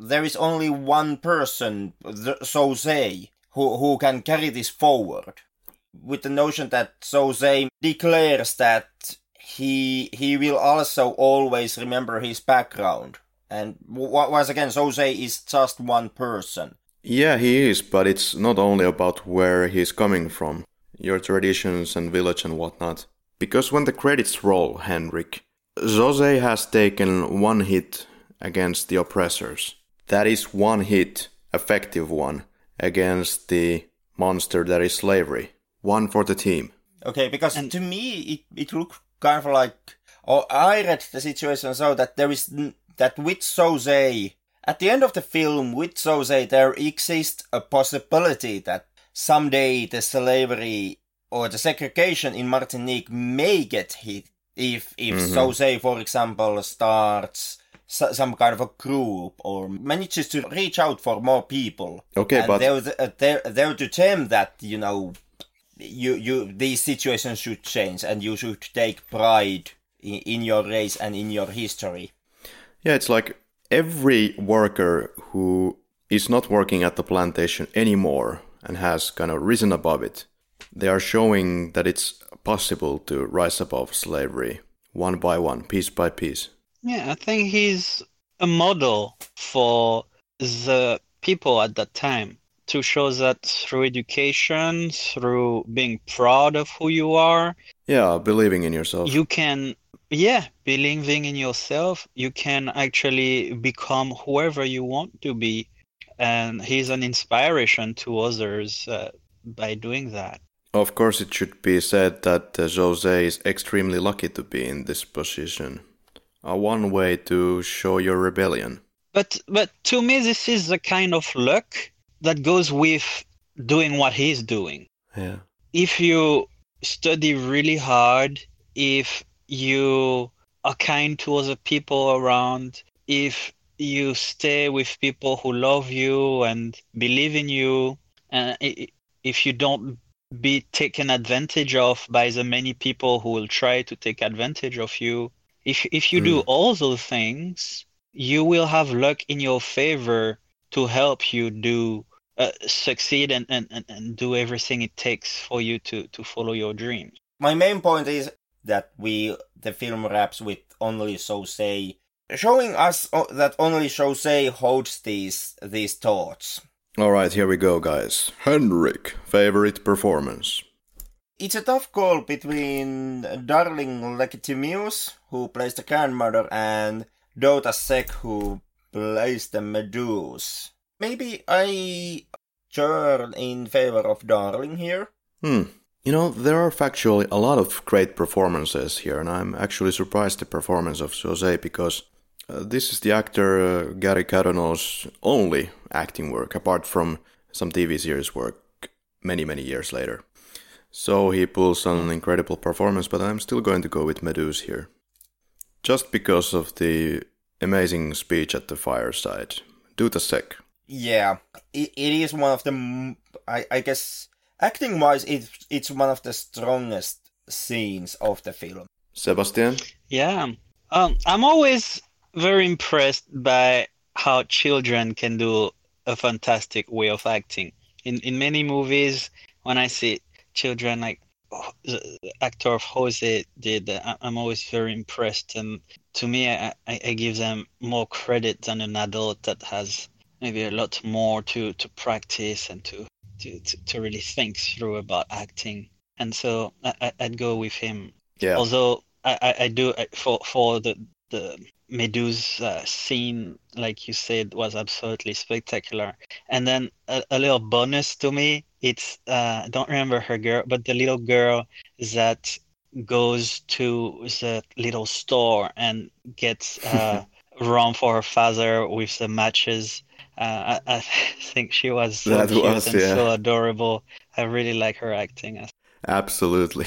there is only one person, Jose, who who can carry this forward, with the notion that Jose declares that He he will also always remember his background. And once again, Jose is just one person. Yeah, he is, but it's not only about where he's coming from, your traditions and village and whatnot. Because when the credits roll, Henrik, Jose has taken one hit against the oppressors. That is one hit, effective one, against the monster that is slavery. One for the team. Okay, because and to me, it, it looked... kind of like, or I read the situation so that there is that with Jose, at the end of the film, with Jose, there exists a possibility that someday the slavery or the segregation in Martinique may get hit if if mm-hmm. Jose, for example, starts s- some kind of a group or manages to reach out for more people. Okay, and but they're they're they're to them that, you know, You, you, these situations should change, and you should take pride in, in your race and in your history. Yeah, it's like every worker who is not working at the plantation anymore and has kind of risen above it, they are showing that it's possible to rise above slavery, one by one, piece by piece. Yeah, I think he's a model for the people at that time, to show that through education, through being proud of who you are. Yeah, believing in yourself. You can, yeah, believing in yourself, you can actually become whoever you want to be. And he's an inspiration to others uh, by doing that. Of course, it should be said that uh, Jose is extremely lucky to be in this position. Uh, one way to show your rebellion. But, but to me, this is the kind of luck that goes with doing what he's doing. Yeah. If you study really hard, if you are kind to other people around, if you stay with people who love you and believe in you, and if you don't be taken advantage of by the many people who will try to take advantage of you, if if you mm. do all those things, you will have luck in your favor to help you do Uh, succeed and, and, and do everything it takes for you to, to follow your dreams. My main point is that we the film wraps with only Jose showing us that only Schœlcher holds these these thoughts. All right, here we go, guys. Henrik, favorite performance. It's a tough call between Darling Lectimius, who plays the grandmother, and Douta Seck, who plays the Meduse. Maybe I turn in favor of Darling here. Hmm. You know, there are factually a lot of great performances here, and I'm actually surprised the performance of Schœlcher, because uh, this is the actor uh, Gary Cadonau's only acting work, apart from some T V series work many, many years later. So he pulls on an incredible performance, but I'm still going to go with Meduse here. Just because of the amazing speech at the fireside. Douta Seck. Yeah, it, it is one of the, I, I guess... acting-wise, it, it's one of the strongest scenes of the film. Sebastian? Yeah. Um, I'm always very impressed by how children can do a fantastic way of acting. In in many movies, when I see children, like oh, the actor of Jose did, I, I'm always very impressed. And to me, I, I, I give them more credit than an adult that has maybe a lot more to, to practice and to... To, to really think through about acting, and so I, I'd go with him. Yeah. Although I, I do for for the the Meduse uh, scene, like you said, was absolutely spectacular. And then a, a little bonus to me, it's uh, I don't remember her girl, but the little girl that goes to the little store and gets uh, rum for her father with the matches. Uh, I, I think she was so that cute was, and yeah. so adorable. I really like her acting. Absolutely.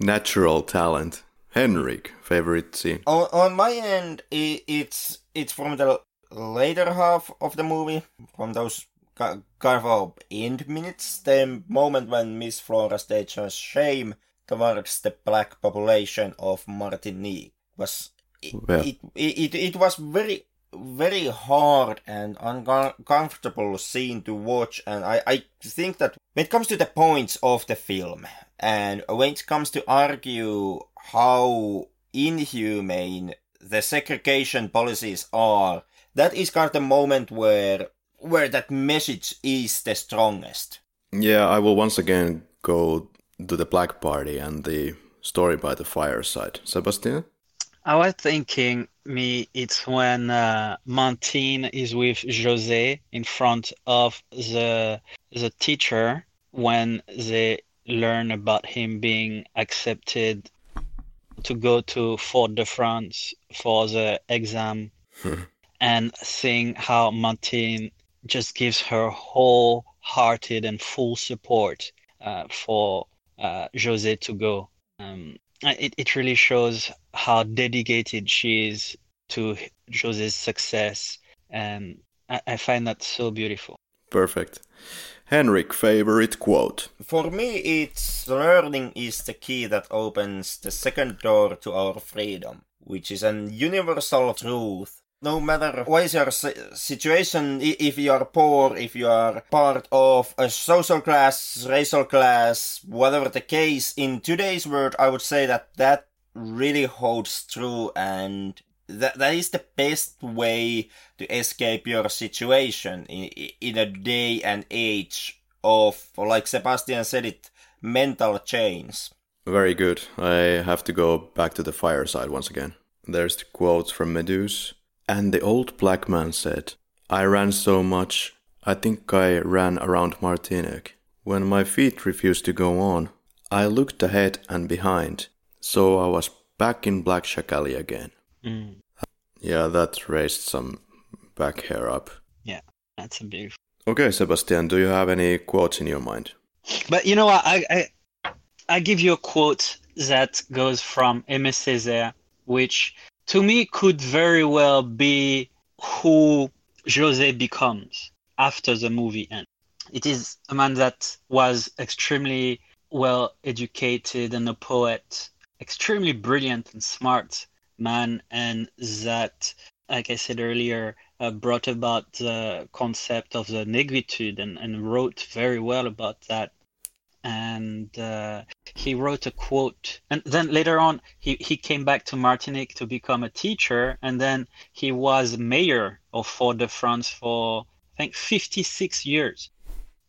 Natural talent. Henrik, favorite scene? On, on my end, it, it's it's from the later half of the movie, from those kind of end minutes, the moment when Miss Flora staged her shame towards the black population of Martinique. Was, it, yeah. it, it, it, it was very... very hard and uncomfortable scene to watch, and I, I think that when it comes to the points of the film and when it comes to argue how inhumane the segregation policies are, that is kind of the moment where where that message is the strongest. Yeah, I will once again go to the Black Party and the story by the fireside. Sebastian? I was thinking, me, it's when uh, Martine is with José in front of the the teacher when they learn about him being accepted to go to Fort-de-France for the exam, and seeing how Martine just gives her wholehearted and full support uh, for uh, José to go. Um, It it really shows how dedicated she is to José's success, and I, I find that so beautiful. Perfect. Henrik, favorite quote? For me, it's learning is the key that opens the second door to our freedom, which is an universal truth. No matter what is your situation, if you are poor, if you are part of a social class, racial class, whatever the case, in today's world, I would say that that really holds true, and that that is the best way to escape your situation in, in a day and age of, like Sebastian said it, mental chains. Very good. I have to go back to the fireside once again. There's the quote from Meduse. And the old black man said, I ran so much, I think I ran around Martinique. When my feet refused to go on, I looked ahead and behind, so I was back in Black Chacali again. Mm. Yeah, that raised some back hair up. Yeah, that's a beautiful. Okay, Sebastian, do you have any quotes in your mind? But you know what, I, I, I give you a quote that goes from Aimé Césaire, which... to me, could very well be who José becomes after the movie ends. It is a man that was extremely well educated and a poet, extremely brilliant and smart man, and that, like I said earlier, uh, brought about the concept of the Negritude and, and wrote very well about that. and uh, he wrote a quote. And then later on, he, he came back to Martinique to become a teacher, and then he was mayor of Fort-de-France for, I think, fifty-six years,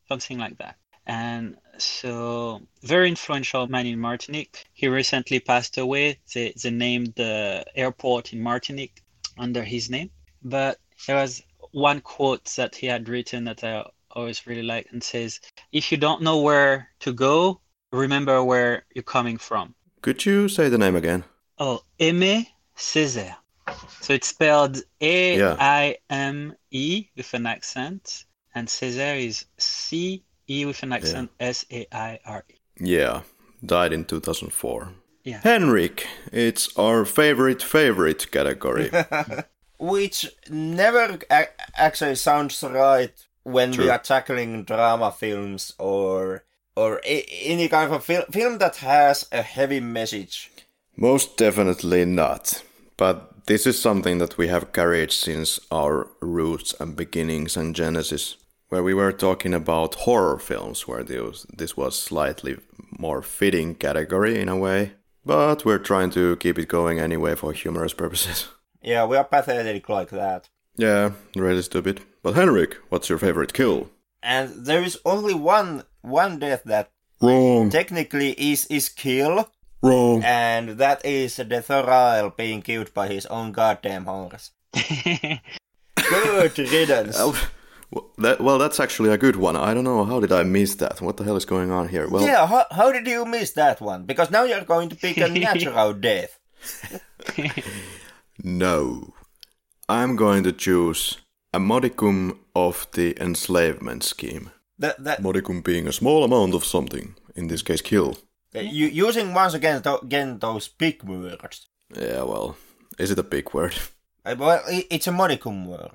something like that. And so, very influential man in Martinique. He recently passed away. They, they named the airport in Martinique under his name. But there was one quote that he had written that I always really like, and says, "If you don't know where to go, remember where you're coming from." Could you say the name again? Oh, Aimé Césaire. So it's spelled A I M E with an accent, and Césaire is C E with an accent, yeah. S A I R E. Yeah, died in two thousand four. Yeah. Henrik, it's our favorite, favorite category. Which never a- actually sounds right when True. We are tackling drama films or or a- any kind of fil- film that has a heavy message. Most definitely not. But this is something that we have carried since our roots and beginnings and genesis, where we were talking about horror films, where this was slightly more fitting category in a way, but we're trying to keep it going anyway for humorous purposes. Yeah, we are pathetic like that. Yeah, really stupid. But Henrik, what's your favorite kill? And there is only one one death that Wrong. Technically is, is kill. Wrong. And that is the Thuriel being killed by his own goddamn horse. Good riddance. Well, that, well, that's actually a good one. I don't know, how did I miss that? What the hell is going on here? Well, yeah, how, how did you miss that one? Because now you're going to pick a natural death. No. I'm going to choose a modicum of the enslavement scheme. That, that... Modicum being a small amount of something. In this case, kill. Uh, you, using once again, th- again those big words. Yeah, well, is it a big word? Uh, well, it's a modicum word.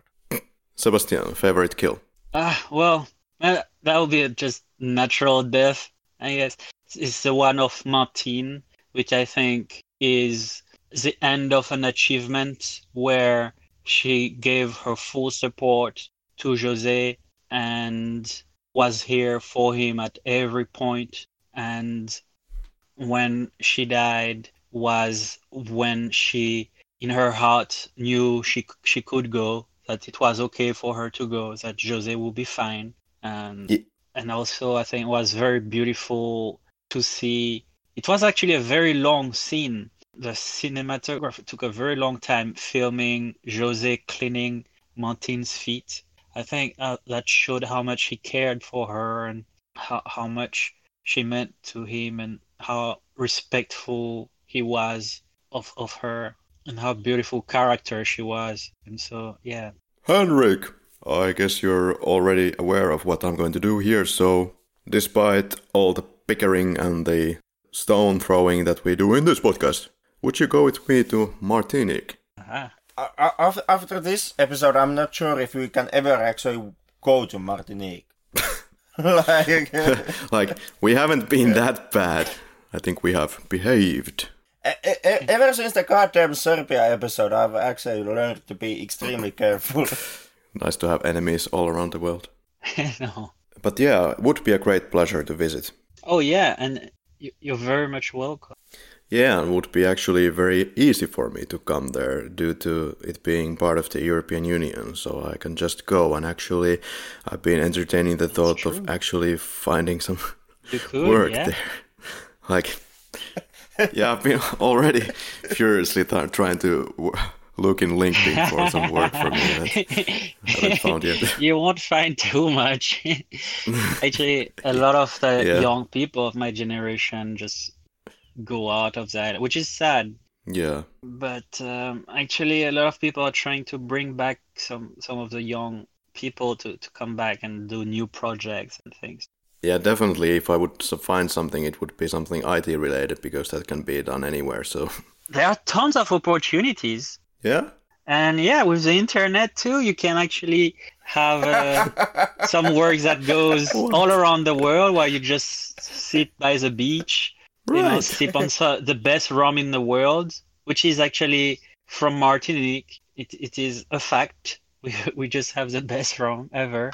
Sebastian, favorite kill? Ah, uh, well, uh, that would be just natural death, I guess. It's the one of Martin, which I think is the end of an achievement where she gave her full support to José and was here for him at every point. And when she died was when she, in her heart, knew she she could go. That it was okay for her to go, that José will be fine. And, yeah. and also, I think it was very beautiful to see. It was actually a very long scene. The cinematographer took a very long time filming José cleaning Martine's feet. I think uh, that showed how much he cared for her and how, how much she meant to him and how respectful he was of, of her. And how beautiful character she was. And so, yeah. Henrik, I guess you're already aware of what I'm going to do here. So, despite all the bickering and the stone throwing that we do in this podcast, would you go with me to Martinique? Uh-huh. After, after this episode, I'm not sure if we can ever actually go to Martinique. like, like, we haven't been that bad. I think we have behaved. Ever since the goddamn Serbia episode, I've actually learned to be extremely careful. Nice to have enemies all around the world. No. But yeah, it would be a great pleasure to visit. Oh yeah, and you're very much welcome. Yeah, it would be actually very easy for me to come there due to it being part of the European Union. So I can just go and actually, I've been entertaining the thought of actually finding some could, work yeah. there. Like... Yeah, I've been already furiously th- trying to w- look in LinkedIn for some work for me that, that I found yet. You won't find too much. Actually, a lot of the yeah. young people of my generation just go out of that, which is sad. Yeah. But um, actually, a lot of people are trying to bring back some, some of the young people to, to come back and do new projects and things. Yeah, definitely. If I would find something, it would be something I T related because that can be done anywhere. So there are tons of opportunities. Yeah. And yeah, with the internet too, you can actually have uh, some work that goes all around the world where you just sit by the beach, right. you know, sip on the best rum in the world, which is actually from Martinique. It it is a fact. We we just have the best rum ever.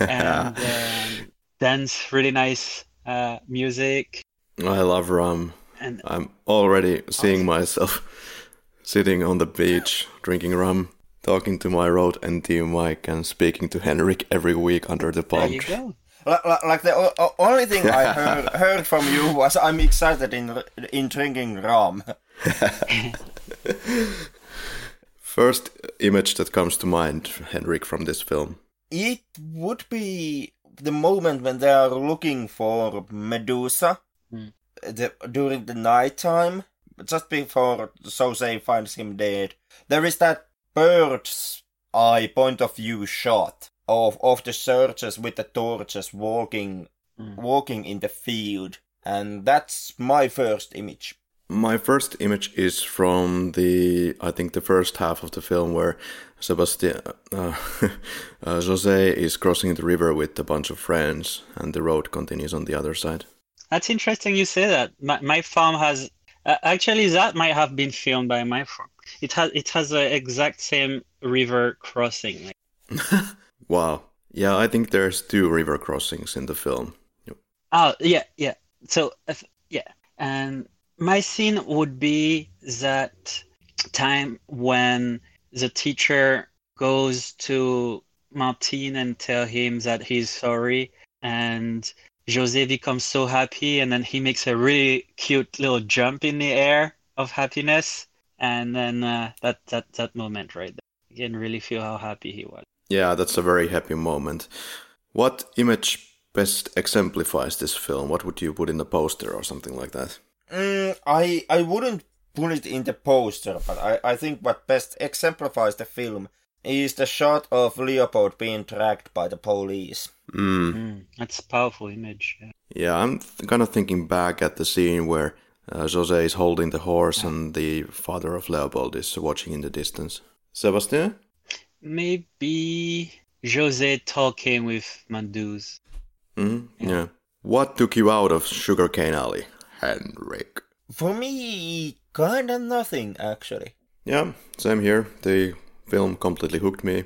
And. Um, Dance really nice uh, music. I love rum. And I'm already seeing myself sitting on the beach, drinking rum, talking to my road and team Mike, and speaking to Henrik every week under the palm tree. There you go. Like, the only thing I heard, heard from you was I'm excited in in drinking rum. First image that comes to mind, Henrik, from this film? It would be the moment when they are looking for Medusa mm. the, during the nighttime, just before Jose finds him dead. There is that bird's eye point of view shot of of the searchers with the torches walking mm. walking in the field, and that's my first image. My first image is from the I think the first half of the film where Sébastien uh, uh, José is crossing the river with a bunch of friends, and the road continues on the other side. That's interesting you say that. My, my farm has uh, actually that might have been filmed by my farm. It has it has the exact same river crossing. Wow. Yeah, I think there's two river crossings in the film. Yep. Oh, yeah, yeah. So, yeah. And my scene would be that time when the teacher goes to Martin and tell him that he's sorry. And José becomes so happy. And then he makes a really cute little jump in the air of happiness. And then uh, that, that, that moment right there. You can really feel how happy he was. Yeah, that's a very happy moment. What image best exemplifies this film? What would you put in the poster or something like that? Mm, I I wouldn't put it in the poster, but I, I think what best exemplifies the film is the shot of Leopold being dragged by the police. Mm. Mm, that's a powerful image. Yeah, yeah I'm th- kind of thinking back at the scene where uh, José is holding the horse yeah. and the father of Leopold is watching in the distance. Sébastien? Maybe José talking with Mandus. Mm-hmm. Yeah. yeah. What took you out of Sugarcane Alley, Henrik? For me, kind of nothing, actually. Yeah, same here. The film completely hooked me.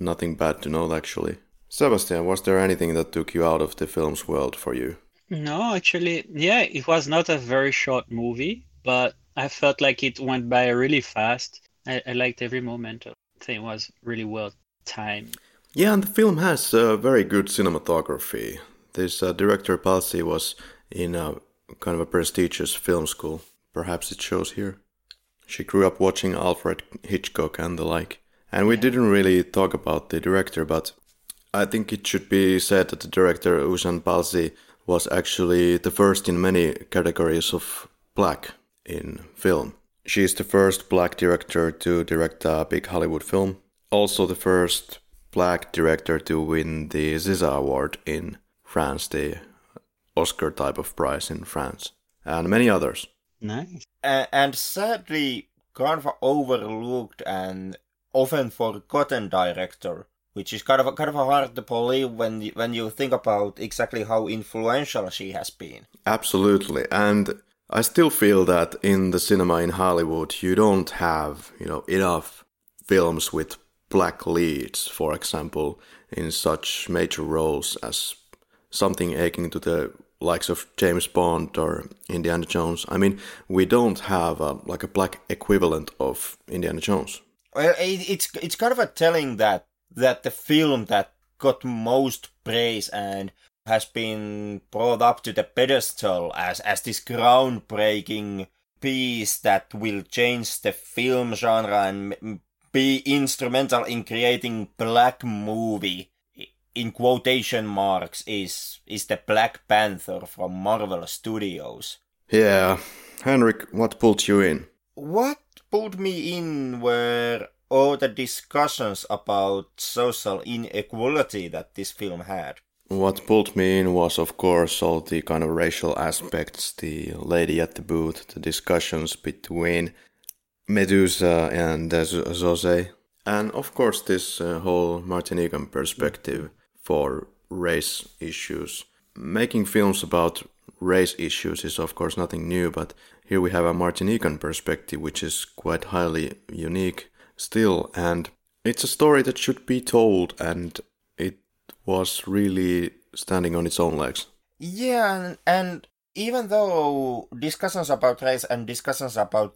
Nothing bad to note, actually. Sébastien, was there anything that took you out of the film's world for you? No, actually, yeah, it was not a very short movie, but I felt like it went by really fast. I, I liked every moment of it. Thing was really well timed. Yeah, and the film has uh, very good cinematography. This uh, director Palsy was in a kind of a prestigious film school. Perhaps it shows here. She grew up watching Alfred Hitchcock and the like. And we yeah. didn't really talk about the director, but I think it should be said that the director Ushan Palsy was actually the first in many categories of black in film. She is the first black director to direct a big Hollywood film. Also the first black director to win the Zizza Award in France, the Oscar type of prize in France. And many others. Nice. Uh, and sadly, kind of overlooked and often forgotten director, which is kind of kind of hard to believe when you, when you think about exactly how influential she has been. Absolutely. And I still feel that in the cinema in Hollywood, you don't have, you know, enough films with black leads, for example, in such major roles as something akin to the likes of James Bond or Indiana Jones. I mean, we don't have a, like a black equivalent of Indiana Jones. Well, it, it's it's kind of a telling that that the film that got most praise and has been brought up to the pedestal as, as this groundbreaking piece that will change the film genre and be instrumental in creating black movie, in quotation marks, is is the Black Panther from Marvel Studios. Yeah. Henrik, what pulled you in? What pulled me in were all the discussions about social inequality that this film had. What pulled me in was, of course, all the kind of racial aspects, the lady at the booth, the discussions between Medusa and uh, José, and, of course, this uh, whole Martinican perspective for race issues. Making films about race issues is, of course, nothing new, but here we have a Martinican perspective, which is quite highly unique still, and it's a story that should be told, and was really standing on its own legs. Yeah, and, and even though discussions about race and discussions about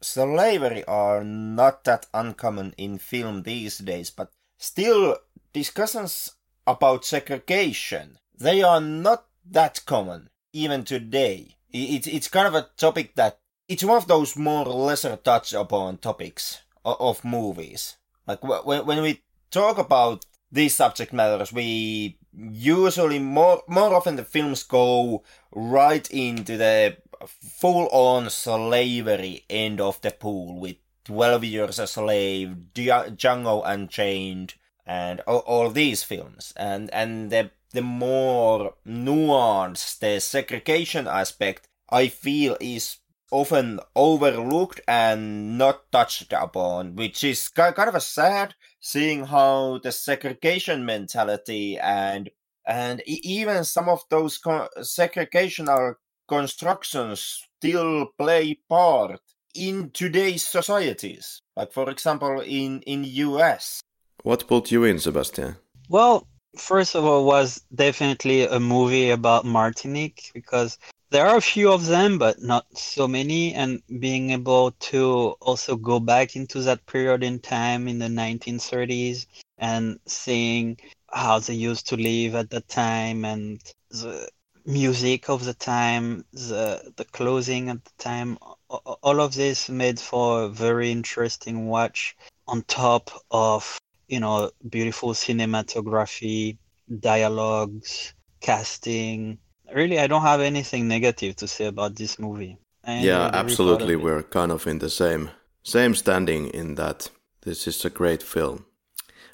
slavery are not that uncommon in film these days, but still discussions about segregation, they are not that common even today. It's it's kind of a topic that it's one of those more lesser touched upon topics of movies. Like when when we talk about these subject matters, we usually more more often the films go right into the full-on slavery end of the pool with twelve Years a Slave, Django Unchained, and all, all these films. And and the the more nuanced the segregation aspect, I feel, is often overlooked and not touched upon, which is kind of a sad, seeing how the segregation mentality and and even some of those con- segregational constructions still play part in today's societies. Like, for example, in in U S. What pulled you in, Sebastian? Well, first of all, it was definitely a movie about Martinique, because there are a few of them, but not so many. And being able to also go back into that period in time in the nineteen thirties and seeing how they used to live at the time and the music of the time, the the clothing at the time, all of this made for a very interesting watch on top of, you know, beautiful cinematography, dialogues, casting. Really, I don't have anything negative to say about this movie. I yeah, absolutely. We're kind of in the same same standing in that this is a great film.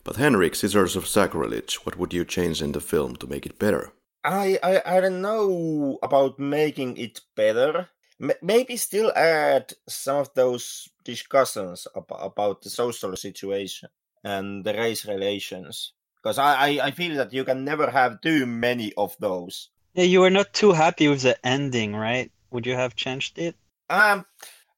But Henrik, Scissors of Sacrilege, what would you change in the film to make it better? I, I, I don't know about making it better. M- maybe still add some of those discussions ab- about the social situation and the race relations. Because I, I, I feel that you can never have too many of those. Yeah, you were not too happy with the ending, right? Would you have changed it? Um,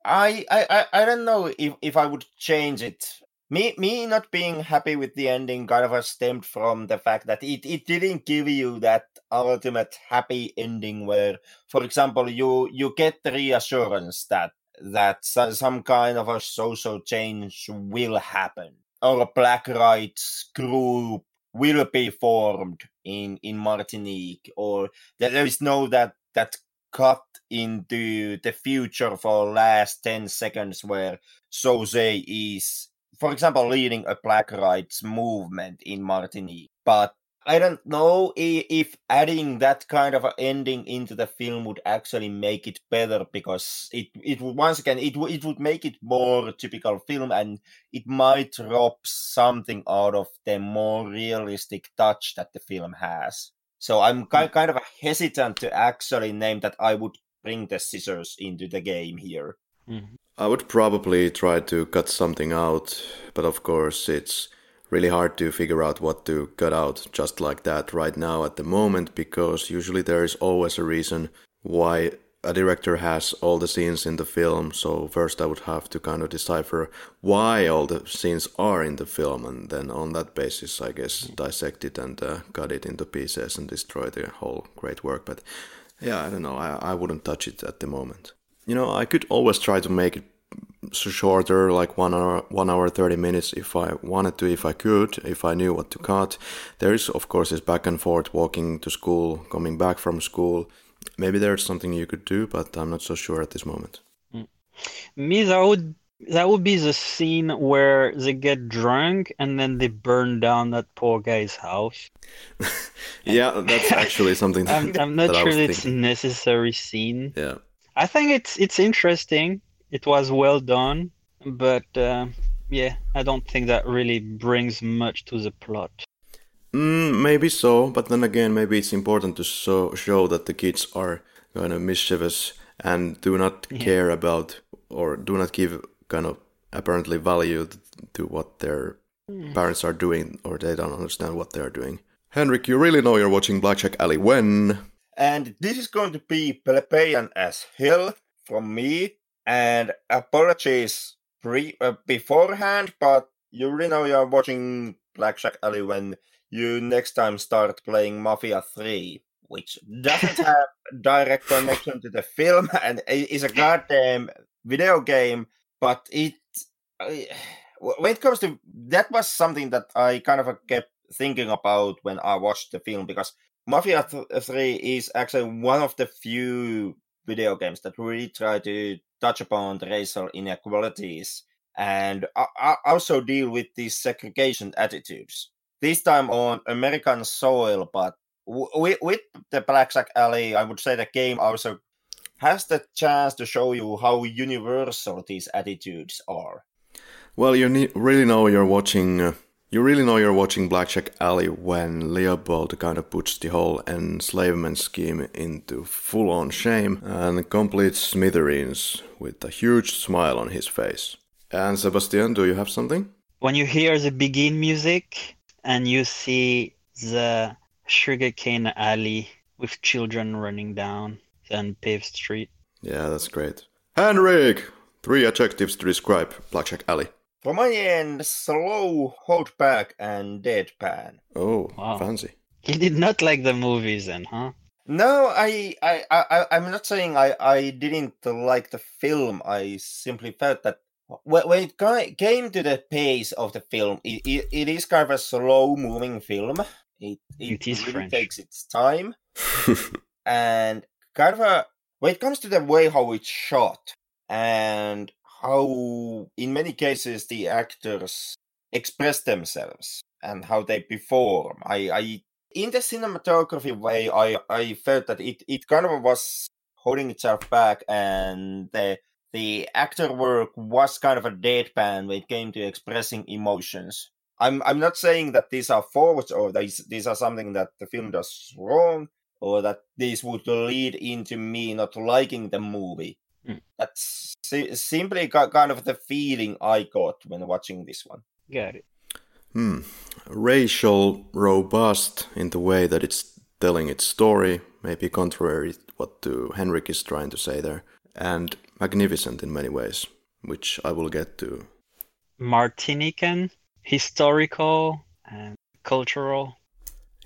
I I, I don't know if, if I would change it. Me me not being happy with the ending kind of stemmed from the fact that it, it didn't give you that ultimate happy ending where, for example, you, you get the reassurance that, that some kind of a social change will happen, or a black rights group will be formed in, in Martinique, or that there is no that that cut into the future for last ten seconds where Jose is, for example, leading a black rights movement in Martinique. But I don't know if adding that kind of ending into the film would actually make it better, because it, it would, once again, it, it would make it more typical film, and it might drop something out of the more realistic touch that the film has. So I'm kind, kind of hesitant to actually name that I would bring the scissors into the game here. Mm-hmm. I would probably try to cut something out, but of course it's really hard to figure out what to cut out just like that right now at the moment, because usually there is always a reason why a director has all the scenes in the film. So first I would have to kind of decipher why all the scenes are in the film, and then on that basis, I guess, dissect it and uh, cut it into pieces and destroy the whole great work. But yeah, I don't know, I, I wouldn't touch it at the moment. You know, I could always try to make it so shorter, like one hour, one hour thirty minutes, if I wanted to, if I could, if I knew what to cut. There is, of course, this back and forth, walking to school, coming back from school. Maybe there's something you could do, but I'm not so sure at this moment. Me, that would that would be the scene where they get drunk and then they burn down that poor guy's house. Yeah, that's actually something. That, I'm, I'm not that sure it's a necessary scene. Yeah, I think it's it's interesting. It was well done, but uh, yeah, I don't think that really brings much to the plot. Mm, maybe so, but then again, maybe it's important to so- show that the kids are kind of mischievous and do not yeah. care about, or do not give kind of apparently value to what their mm. parents are doing, or they don't understand what they're doing. Henrik, you really know you're watching Blackjack Alley when? And this is going to be plebeian as hell from me. And apologies pre- uh, beforehand, but you really know you're watching Blackjack Alley when you next time start playing Mafia Three, which doesn't have direct connection to the film and is a goddamn video game, but it when it comes to that was something that I kind of kept thinking about when I watched the film, because Mafia Three is actually one of the few video games that really try to touch upon the racial inequalities and also deal with these segregation attitudes. This time on American soil, but with, with the Black Sack Alley, I would say the game also has the chance to show you how universal these attitudes are. Well, you ne- really know you're watching. Uh, you really know you're watching Black Sack Alley when Leopold kind of puts the whole enslavement scheme into full-on shame and complete smithereens with a huge smile on his face. And Sebastian, do you have something? When you hear the Begin music and you see the sugarcane alley with children running down the unpaved street. Yeah, that's great. Henrik, three adjectives to describe Black Sack Alley. For my end, slow, hold back, and deadpan. Oh, wow. Fancy. You did not like the movies then, huh? No, I, I, I, I'm not saying I, I didn't like the film. I simply felt that when it came to the pace of the film, it, it, it is kind of a slow-moving film. It, it, it is really French. Takes its time. And kind of a, when it comes to the way how it's shot and how, in many cases, the actors express themselves and how they perform. I, I in the cinematography way, I, I felt that it, it kind of was holding itself back, and the The actor work was kind of a deadpan when it came to expressing emotions. I'm I'm not saying that these are faults or these these are something that the film does wrong or that this would lead into me not liking the movie. Mm. That's si- simply kind of the feeling I got when watching this one. Got it. Hmm. Racial, robust in the way that it's telling its story, maybe contrary to what to Henrik is trying to say there. And magnificent in many ways, which I will get to. Martiniquan, historical, and cultural.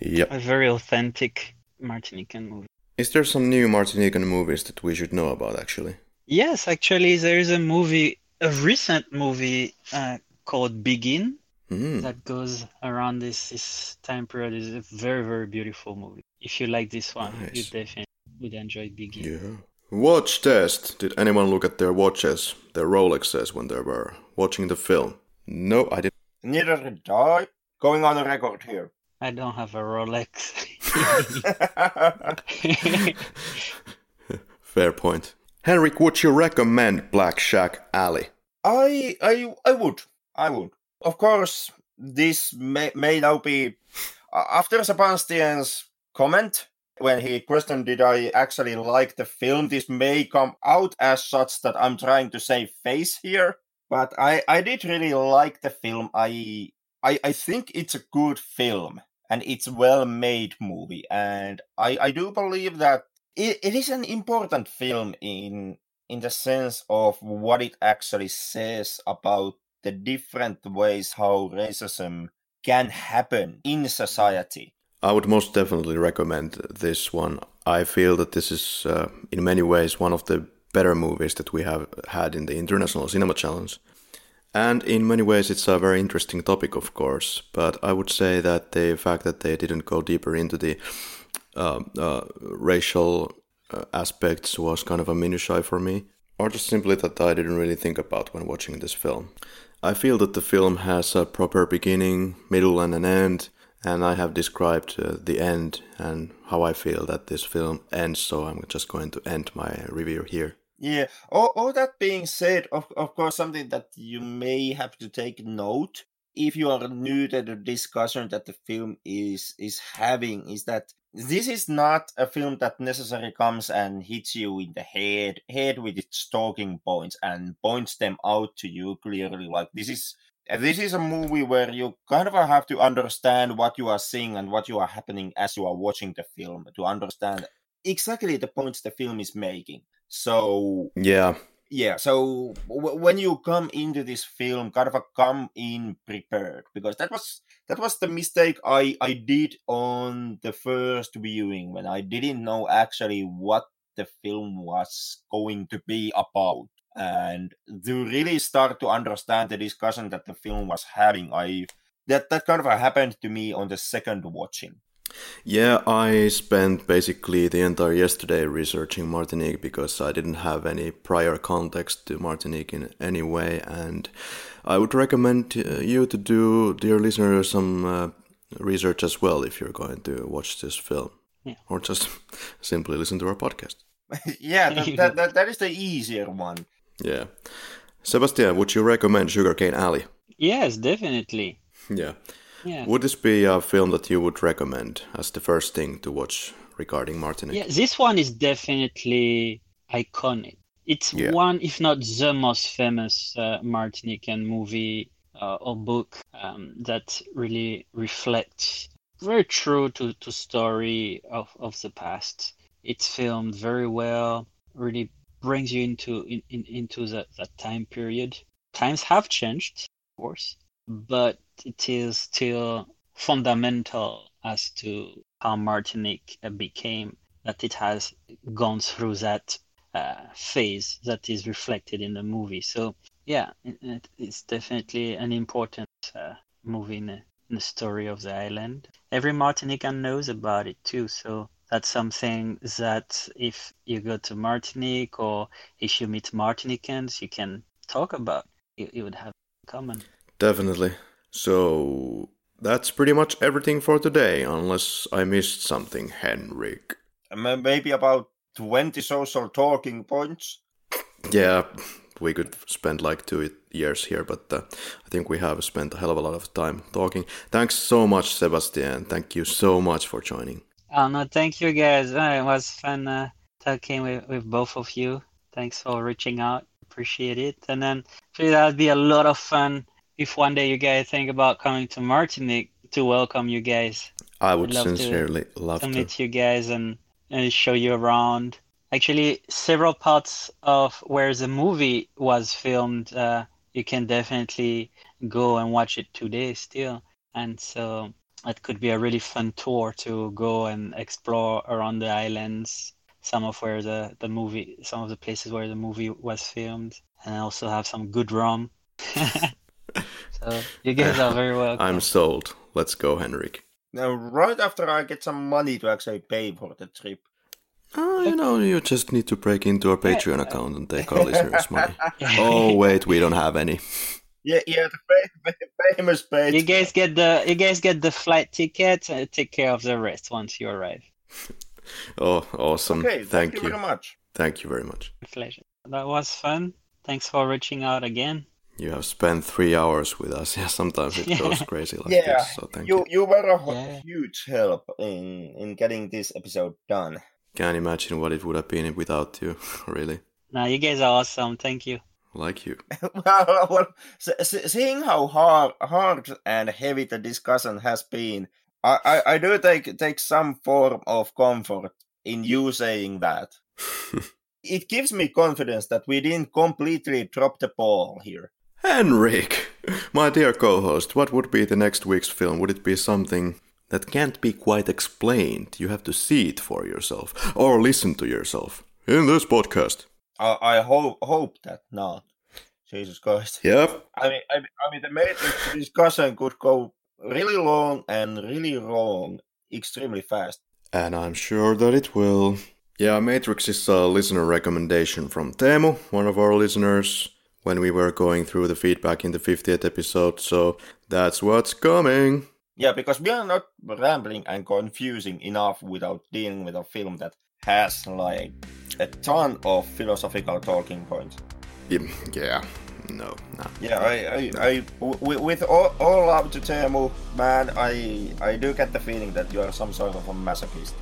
Yep. A very authentic Martiniquan movie. Is there some new Martiniquan movies that we should know about, actually? Yes, actually, there is a movie, a recent movie uh, called Begin, mm. that goes around this, this time period. It's a very, very beautiful movie. If you like this one, nice. You definitely would enjoy Begin. Yeah. Watch test. Did anyone look at their watches, their Rolexes, when they were watching the film? No, I didn't. Neither did I. Going on the record here. I don't have a Rolex. Fair point. Henrik, would you recommend Black Sack Alley? I, I, I would. I would. Of course, this may, may now be after Sebastian's comment. When he questioned, did I actually like the film? This may come out as such that I'm trying to save face here, but I, I did really like the film. I, I I think it's a good film and it's a well-made movie. And I, I do believe that it, it is an important film in in the sense of what it actually says about the different ways how racism can happen in society. I would most definitely recommend this one. I feel that this is, uh, in many ways, one of the better movies that we have had in the International Cinema Challenge. And in many ways, it's a very interesting topic, of course. But I would say that the fact that they didn't go deeper into the uh, uh, racial uh, aspects was kind of a minutiae for me. Or just simply that I didn't really think about when watching this film. I feel that the film has a proper beginning, middle and an end. And I have described uh, the end and how I feel that this film ends, so I'm just going to end my review here. Yeah, all, all that being said, of, of course, something that you may have to take note if you are new to the discussion that the film is, is having is that this is not a film that necessarily comes and hits you in the head, head with its talking points and points them out to you clearly. Like, this is... This is a movie where you kind of have to understand what you are seeing and what you are happening as you are watching the film to understand exactly the points the film is making. So yeah, yeah, so w- when you come into this film, kind of a come in prepared, because that was that was the mistake I, I did on the first viewing when I didn't know actually what the film was going to be about. And to really start to understand the discussion that the film was having, I that, that kind of happened to me on the second watching. Yeah, I spent basically the entire yesterday researching Martinique because I didn't have any prior context to Martinique in any way, and I would recommend you to do, dear listener, some uh, research as well if you're going to watch this film, yeah. Or just simply listen to our podcast. Yeah, that, that, that, that is the easier one. Yeah. Sebastian, would you recommend Sugarcane Alley? Yes, definitely. Yeah. Yeah. Would this be a film that you would recommend as the first thing to watch regarding Martinique? Yeah, this one is definitely iconic. It's yeah. one, if not the most famous uh, Martinican movie uh, or book um, that really reflects very true to the story of, of the past. It's filmed very well, really brings you into in, in, into that, that time period. Times have changed, of course, but it is still fundamental as to how Martinique became, that it has gone through that uh, phase that is reflected in the movie. So, yeah, it, it's definitely an important uh, movie in, in the story of the island. Every Martinican knows about it too, so that's something that if you go to Martinique or if you meet Martiniquans, you can talk about. You, you would have in common. Definitely. So that's pretty much everything for today, unless I missed something, Henrik. Maybe about twenty social talking points. Yeah, we could spend like two years here, but uh, I think we have spent a hell of a lot of time talking. Thanks so much, Sebastian. Thank you so much for joining. Oh, no, thank you, guys. It was fun uh, talking with, with both of you. Thanks for reaching out. Appreciate it. And then that'll be a lot of fun. If one day you guys think about coming to Martinique, to welcome you guys. I would love sincerely to, love to, to meet you guys and, and show you around. Actually, several parts of where the movie was filmed, uh, you can definitely go and watch it today still. And so it could be a really fun tour to go and explore around the islands, some of where the, the movie, some of the places where the movie was filmed, and also have some good rum. So you guys are very welcome. I'm sold. Let's go, Henrik. Now, right after I get some money to actually pay for the trip. Oh, you know, you just need to break into our Patreon yeah. account and take our listeners' money. Oh, wait, we don't have any. Yeah, yeah, the famous Patreon. You guys get the you guys get the flight ticket. And take care of the rest once you arrive. Oh, awesome! Okay, thank, thank you very much. Thank you very much. My pleasure. That was fun. Thanks for reaching out again. You have spent three hours with us. Yeah, sometimes it goes crazy like yeah. this. So thank you. You, you were a yeah. huge help in, in getting this episode done. Can't imagine what it would have been without you, really. No, you guys are awesome. Thank you. Like you. well, well, seeing how hard, hard and heavy the discussion has been, I, I, I do take take some form of comfort in you saying that. It gives me confidence that we didn't completely drop the ball here. Henrik, my dear co-host, what would be the next week's film? Would it be something that can't be quite explained? You have to see it for yourself, or listen to yourself, in this podcast. Uh, I hope hope that not. Jesus Christ. Yep. I mean, I mean, I mean the Matrix discussion could go really long and really wrong extremely fast. And I'm sure that it will. Yeah, Matrix is a listener recommendation from Temu, one of our listeners, when we were going through the feedback in the fiftieth episode, so that's what's coming. Yeah, because we are not rambling and confusing enough without dealing with a film that has, like, a ton of philosophical talking points. Yeah, no, no. Yeah, I, I, no. I, w- with all, all love to Temu, man, I, I do get the feeling that you are some sort of a masochist.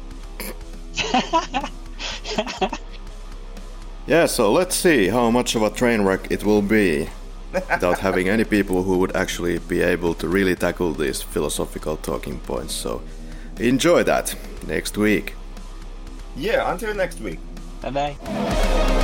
Yeah, so let's see how much of a train wreck it will be without having any people who would actually be able to really tackle these philosophical talking points. So enjoy that next week. Yeah, until next week. Bye bye.